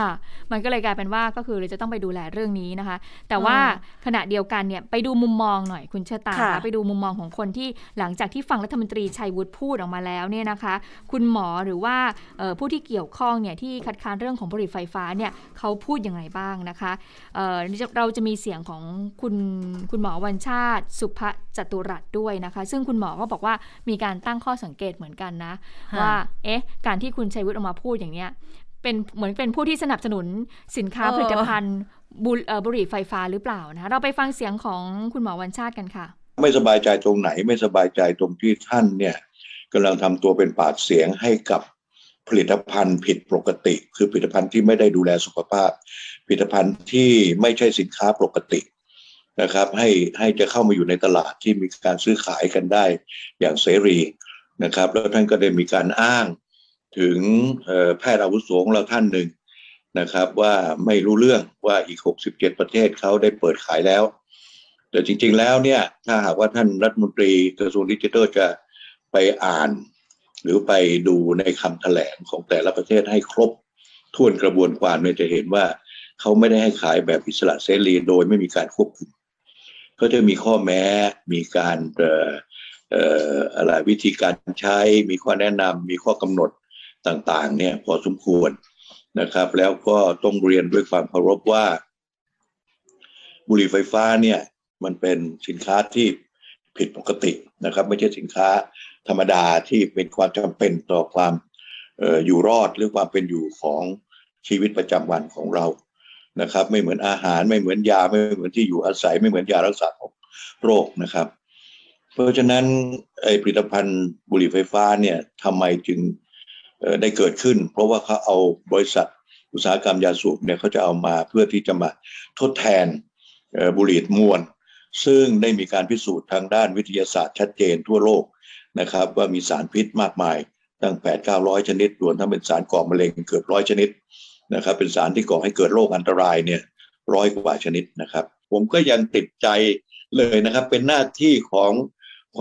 ค่ะมันก็เลยกลายเป็นว่าก็คือเราจะต้องไปดูแลเรื่องนี้นะคะแต่ว่าขณะเดียวกันเนี่ยไปดูมุมมองหน่อยคุณเชตาไปดูมุมมองของคนที่หลังจากที่ฟังรัฐมนตรีชัยวุฒิพูดออกมาแล้วเนี่ยนะคะคุณหมอหรือว่าผู้ที่เกี่ยวข้องเนี่ยที่คัดค้านเรื่องของผลิตไฟฟ้าเนี่ยเขาพูดยังไงบ้างนะคะเราจะมีเสียงของคุณหมอวัญชาติสุภจตุรัสด้วยนะคะซึ่งคุณหมอก็บอกว่ามีการตั้งข้อสังเกตเหมือนกันนะว่าการที่คุณชัยวุฒิออกมาพูดอย่างเนี้ยเป็นเหมือนเป็นผู้ที่สนับสนุนสินค้าผลิตภัณฑ์บุหรี่ไฟฟ้าหรือเปล่านะคะเราไปฟังเสียงของคุณหมอวัญชาติกันค่ะไม่สบายใจตรงไหนไม่สบายใจตรงที่ท่านเนี่ยกำลังทำตัวเป็นปากเสียงให้กับผลิตภัณฑ์ผิดปกติคือผลิตภัณฑ์ที่ไม่ได้ดูแลสุขภาพผลิตภัณฑ์ที่ไม่ใช่สินค้าปกตินะครับให้จะเข้ามาอยู่ในตลาดที่มีการซื้อขายกันได้อย่างเสรีนะครับแล้วท่านก็ได้มีการอ้างถึงแพทย์อาวุโสของเราท่านหนึ่งนะครับว่าไม่รู้เรื่องว่าอีก67ประเทศเขาได้เปิดขายแล้วแต่จริงๆแล้วเนี่ยถ้าหากว่าท่านรัฐมนตรีกระทรวงดิจิทัลจะไปอ่านหรือไปดูในคำแถลงของแต่ละประเทศให้ครบถ้วนกระบวนความเนี่ยจะเห็นว่าเขาไม่ได้ให้ขายแบบอิสระเสรีโดยไม่มีการควบคุมเขาจะมีข้อแม้มีการอะไรวิธีการใช้มีข้อแนะนำมีข้อกำหนดต่างๆเนี่ยพอสมควรนะครับแล้วก็ต้องเรียนด้วยความเคารพว่าบุหรี่ไฟฟ้าเนี่ยมันเป็นสินค้าที่ผิดปกตินะครับไม่ใช่สินค้าธรรมดาที่เป็นความจำเป็นต่อความอยู่รอดหรือความเป็นอยู่ของชีวิตประจำวันของเรานะครับไม่เหมือนอาหารไม่เหมือนยาไม่เหมือนที่อยู่อาศัยไม่เหมือนยารักษาโรคนะครับเพราะฉะนั้นไอ้ผลิตภัณฑ์บุหรี่ไฟฟ้าเนี่ยทำไมจึงได้เกิดขึ้นเพราะว่าเขาเอาบริษัทอุตสาหกรรมยาสูบเนี่ยเขาจะเอามาเพื่อที่จะมาทดแทนบุหรี่มวลซึ่งได้มีการพิสูจน์ทางด้านวิทยาศาสตร์ชัดเจนทั่วโลกนะครับว่ามีสารพิษมากมายตั้ง 800-900 ชนิดรวมทั้งเป็นสารก่อมะเร็งเกือบ100ชนิดนะครับเป็นสารที่ก่อให้เกิดโรคอันตรายเนี่ย100กว่าชนิดนะครับผมก็ยังติดใจเลยนะครับเป็นหน้าที่ขอ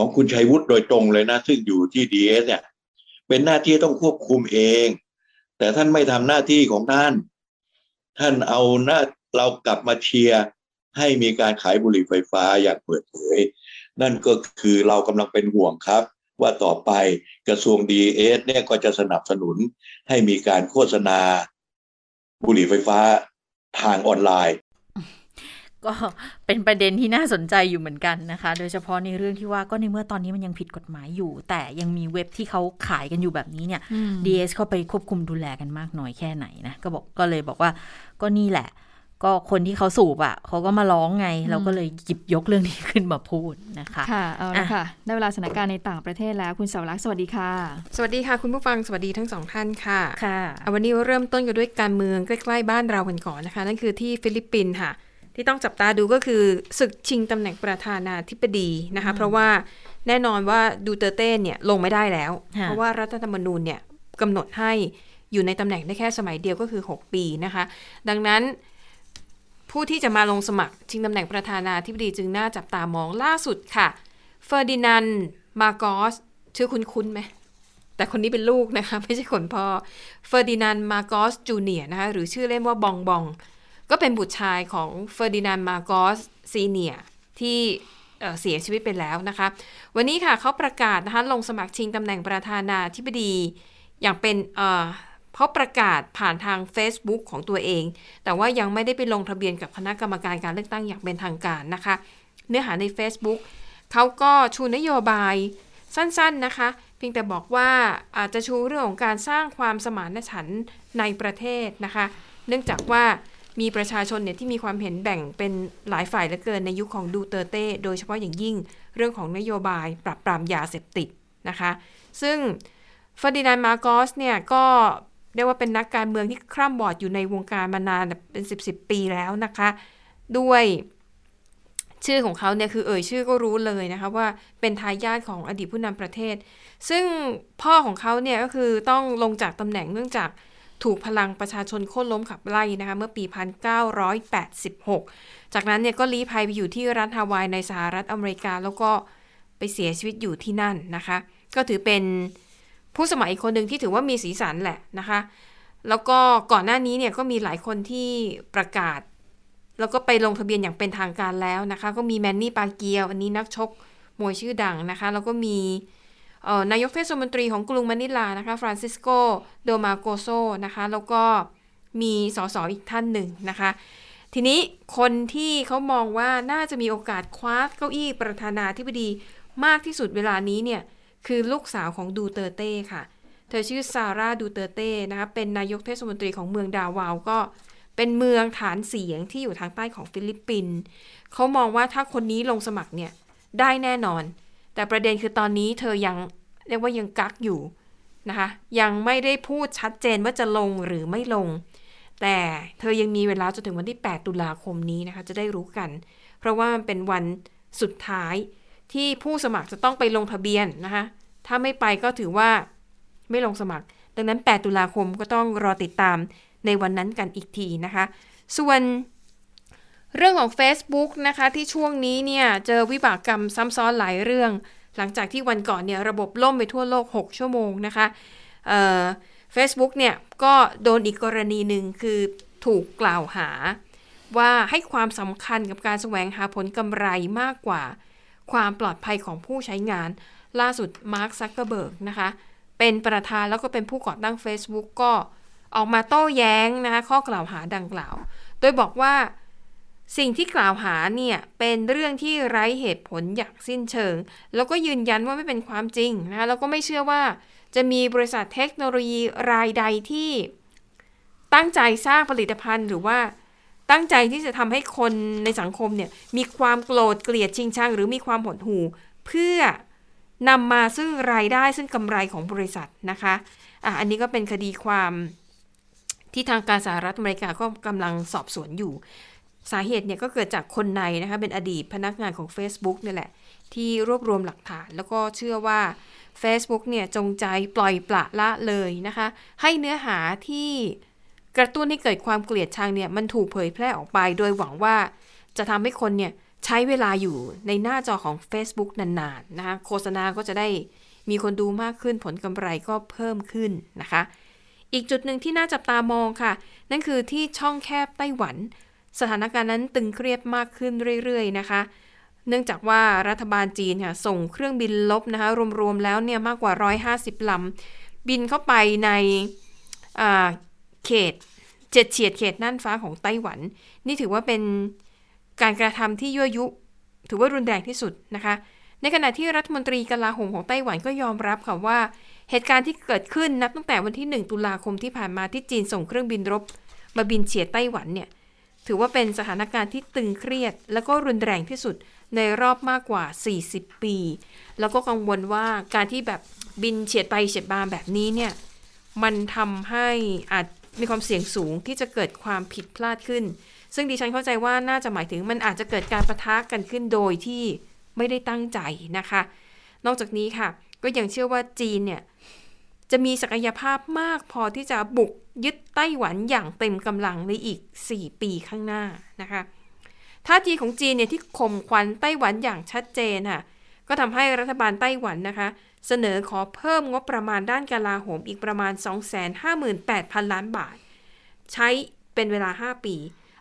งคุณชัยวุฒิโดยตรงเลยนะซึ่งอยู่ที่ DS เนี่ยเป็นหน้าที่ต้องควบคุมเองแต่ท่านไม่ทำหน้าที่ของท่านเอาหน้าเรากลับมาเชียร์ให้มีการขายบุหรี่ไฟฟ้าอย่างเปิดเผยนั่นก็คือเรากำลังเป็นห่วงครับว่าต่อไปกระทรวง DES เนี่ยก็จะสนับสนุนให้มีการโฆษณาบุหรี่ไฟฟ้าทางออนไลน์ก็เป็นประเด็นที่น่าสนใจอยู่เหมือนกันนะคะโดยเฉพาะในเรื่องที่ว่าก็ในเมื่อตอนนี้มันยังผิดกฎหมายอยู่แต่ยังมีเว็บที่เขาขายกันอยู่แบบนี้เนี่ย DS เข้าไปควบคุมดูแลกันมากน้อยแค่ไหนนะก็เลยบอกว่าก็นี่แหละก็คนที่เขาสูบอ่ะเขาก็มาร้องไงเราก็เลยหยิบยกเรื่องนี้ขึ้นมาพูดนะคะค่ะเอาละค่ะได้เวลาสถานการณ์ในต่างประเทศแล้วคุณเสาวลักษณ์สวัสดีค่ะสวัสดีค่ะคุณผู้ฟังสวัสดีทั้งสองท่านค่ะค่ะวันนี้เริ่มต้นกันด้วยการเมืองใกล้ๆบ้านเรากันก่อนนะคะนั่นคือที่ฟิลิปปินส์ค่ะที่ต้องจับตาดูก็คือศึกชิงตำแหน่งประธานาธิบดีนะคะเพราะว่าแน่นอนว่าดูเตอร์เต้เนี่ยลงไม่ได้แล้วเพราะว่ารัฐธรรมนูญเนี่ยกำหนดให้อยู่ในตำแหน่งได้แค่สมัยเดียวก็คือ6ปีนะคะดังนั้นผู้ที่จะมาลงสมัครชิงตำแหน่งประธานาธิบดีจึงน่าจับตามองล่าสุดค่ะเฟอร์ดินานด์มาร์กอสชื่อคุ้นๆไหมแต่คนนี้เป็นลูกนะคะไม่ใช่คนพ่อเฟอร์ดินานด์มาร์กอสจูเนียร์นะคะหรือชื่อเล่นว่าบองบองก็เป็นบุตรชายของเฟอร์ดินานด์มาร์กอสซีเนียร์ที่เสียชีวิตไปแล้วนะคะวันนี้ค่ะเขาประกาศนะคะลงสมัครชิงตำแหน่งประธานาธิบดีอย่างเป็นเขาประกาศผ่านทาง Facebook ของตัวเองแต่ว่ายังไม่ได้ไปลงทะเบียนกับคณะกรรมการการเลือกตั้งอย่างเป็นทางการนะคะเนื้อหาใน Facebook เขาก็ชูนโยบายสั้นๆนะคะเพียงแต่บอกว่าอาจจะชูเรื่องของการสร้างความสมานฉันท์ในประเทศนะคะเนื่องจากว่ามีประชาชนเนี่ยที่มีความเห็นแบ่งเป็นหลายฝ่ายเหลือเกินในยุค ของดูเตอร์เต้โดยเฉพาะอย่างยิ่งเรื่องของนโยบายปราบปรามยาเสพติดนะคะซึ่งเฟอร์ดินานด์มาโกสเนี่ยก็เรียกว่าเป็นนักการเมืองที่คร่ำบอดอยู่ในวงการมานานเป็น10ปีแล้วนะคะด้วยชื่อของเขาเนี่ยคือเอ่ยชื่อก็รู้เลยนะคะว่าเป็นทายาทของอดีตผู้นำประเทศซึ่งพ่อของเขาเนี่ยก็คือต้องลงจากตำแหน่งเนื่องจากถูกพลังประชาชนโค่นล้มขับไล่นะคะเมื่อปี 1986 จากนั้นเนี่ยก็ลี้ภัยไปอยู่ที่รัฐฮาวายในสหรัฐอเมริกาแล้วก็ไปเสียชีวิตอยู่ที่นั่นนะคะก็ถือเป็นผู้สมัยคนหนึ่งที่ถือว่ามีสีสันแหละนะคะแล้วก็ก่อนหน้านี้เนี่ยก็มีหลายคนที่ประกาศแล้วก็ไปลงทะเบียนอย่างเป็นทางการแล้วนะคะก็มีแมนนี่ปาเกียวอันนี้นักชกมวยชื่อดังนะคะแล้วก็มีนายกเทศมนตรีของกรุงมะนิลานะคะฟรานซิสโกโดมาโกโซนะคะแล้วก็มีสสอีกท่านหนึ่งนะคะทีนี้คนที่เขามองว่าน่าจะมีโอกาสคว้าเก้าอี้ประธานาธิบดีมากที่สุดเวลานี้เนี่ยคือลูกสาวของดูเตอร์เต้ค่ะเธอชื่อซาร่าดูเตอร์เต้นะคะเป็นนายกเทศมนตรีของเมืองดาวาวก็เป็นเมืองฐานเสียงที่อยู่ทางใต้ของฟิลิปปินส์เขามองว่าถ้าคนนี้ลงสมัครเนี่ยได้แน่นอนแต่ประเด็นคือตอนนี้เธอยังเรียกว่ายังกักอยู่นะคะยังไม่ได้พูดชัดเจนว่าจะลงหรือไม่ลงแต่เธอยังมีเวลาจนถึงวันที่8ตุลาคมนี้นะคะจะได้รู้กันเพราะว่ามันเป็นวันสุดท้ายที่ผู้สมัครจะต้องไปลงทะเบียนนะคะถ้าไม่ไปก็ถือว่าไม่ลงสมัครดังนั้น8ตุลาคมก็ต้องรอติดตามในวันนั้นกันอีกทีนะคะส่วนเรื่องของ Facebook นะคะที่ช่วงนี้เนี่ยเจอวิบากกรรมซ้ำซ้อนหลายเรื่องหลังจากที่วันก่อนเนี่ยระบบล่มไปทั่วโลก6ชั่วโมงนะคะFacebook เนี่ยก็โดนอีกกรณีหนึ่งคือถูกกล่าวหาว่าให้ความสำคัญกับการแสวงหาผลกำไรมากกว่าความปลอดภัยของผู้ใช้งานล่าสุดมาร์คซักเคอร์เบิร์กนะคะเป็นประธานแล้วก็เป็นผู้ก่อตั้ง Facebook ก็ออกมาโต้แย้งนะคะข้อกล่าวหาดังกล่าวโดยบอกว่าสิ่งที่กล่าวหาเนี่ยเป็นเรื่องที่ไร้เหตุผลอย่างสิ้นเชิงแล้วก็ยืนยันว่าไม่เป็นความจริงนะคะแล้วก็ไม่เชื่อว่าจะมีบริษัทเทคโนโลยีรายใดที่ตั้งใจสร้างผลิตภัณฑ์หรือว่าตั้งใจที่จะทำให้คนในสังคมเนี่ยมีความโกรธเกลียดชิงชังหรือมีความหดหู่เพื่อนำมาซึ่งรายได้ซึ่งกำไรของบริษัทนะคะอันนี้ก็เป็นคดีความที่ทางการสหรัฐอเมริกาก็กำลังสอบสวนอยู่สาเหตุเนี่ยก็เกิดจากคนในนะคะเป็นอดีตพนักงานของ Facebook นี่แหละที่รวบรวมหลักฐานแล้วก็เชื่อว่า Facebook เนี่ยจงใจปล่อยปละละเลยนะคะให้เนื้อหาที่กระตุ้นให้เกิดความเกลียดชังเนี่ยมันถูกเผยแพร่ออกไปโดยหวังว่าจะทำให้คนเนี่ยใช้เวลาอยู่ในหน้าจอของ Facebook นานๆนะคะโฆษณาก็จะได้มีคนดูมากขึ้นผลกำไรก็เพิ่มขึ้นนะคะอีกจุดหนึ่งที่น่าจับตามองค่ะนั่นคือที่ช่องแคบไต้หวันสถานการณ์นั้นตึงเครียดมากขึ้นเรื่อยๆนะคะเนื่องจากว่ารัฐบาลจีนค่ะส่งเครื่องบินลบนะคะรวมๆแล้วเนี่ยมากกว่า150ลำบินเข้าไปในเขตเฉียดเขตน่านฟ้าของไต้หวันนี่ถือว่าเป็นการกระทำที่ยั่วยุถือว่ารุนแรงที่สุดนะคะในขณะที่รัฐมนตรีกลาโหมของไต้หวันก็ยอมรับค่ะว่าเหตุการณ์ที่เกิดขึ้นนับตั้งแต่วันที่1ตุลาคมที่ผ่านมาที่จีนส่งเครื่องบินรบมาบินเฉียดไต้หวันเนี่ยถือว่าเป็นสถานการณ์ที่ตึงเครียดแล้วก็รุนแรงที่สุดในรอบมากกว่า40ปีแล้วก็กังวลว่าการที่แบบบินเฉียดไปเฉียดมาแบบนี้เนี่ยมันทำให้อาจมีความเสี่ยงสูงที่จะเกิดความผิดพลาดขึ้นซึ่งดิฉันเข้าใจว่าน่าจะหมายถึงมันอาจจะเกิดการปะทะกันขึ้นโดยที่ไม่ได้ตั้งใจนะคะนอกจากนี้ค่ะก็ยังเชื่อว่าจีนเนี่ยจะมีศักยภาพมากพอที่จะบุกยึดไต้หวันอย่างเต็มกำลังในอีก4ปีข้างหน้านะคะท่าทีของจีนเนี่ยที่ข่มขวัญไต้หวันอย่างชัดเจนค่ะก็ทำให้รัฐบาลไต้หวันนะคะเสนอขอเพิ่มงบประมาณด้านกลาโหมอีกประมาณ 258,000 ล้านบาทใช้เป็นเวลา5ปี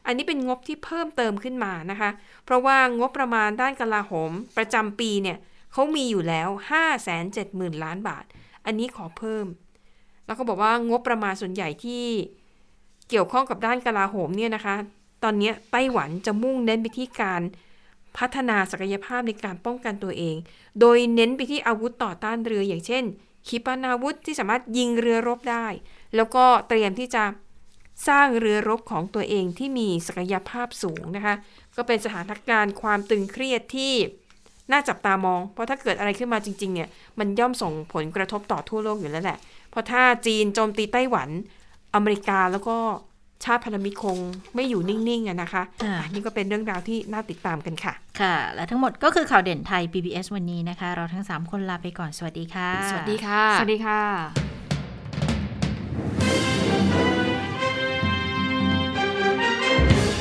อันนี้เป็นงบที่เพิ่มเติมขึ้นมานะคะเพราะว่างบประมาณด้านกลาโหมประจำปีเนี่ยเขามีอยู่แล้ว 570,000 ล้านบาทอันนี้ขอเพิ่มแล้วก็บอกว่างบประมาณส่วนใหญ่ที่เกี่ยวข้องกับด้านกลาโหมเนี่ยนะคะตอนนี้ไต้หวันจะมุ่งเน้นไปที่การ พัฒนาศักยภาพในการป้องกันตัวเองโดยเน้นไปที่อาวุธต่อต้านเรืออย่างเช่นขีปนาวุธที่สามารถยิงเรือรบได้แล้วก็เตรียมที่จะสร้างเรือรบของตัวเองที่มีศักยภาพสูงนะคะก็เป็นสถานการณ์ความตึงเครียดที่น่าจับตามองเพราะถ้าเกิดอะไรขึ้นมาจริงๆเนี่ยมันย่อมส่งผลกระทบต่อทั่วโลกอยู่แล้วแหละเพราะถ้าจีนโจมตีไต้หวันอเมริกาแล้วก็ชาติพันธมิตรคงไม่อยู่นิ่งๆนะคะนี่ก็เป็นเรื่องราวที่น่าติดตามกันค่ะค่ะและทั้งหมดก็คือข่าวเด่นไทย PBS วันนี้นะคะเราทั้ง3คนลาไปก่อนสวัสดีค่ะสวัสดีค่ะสวัสดีค่ะ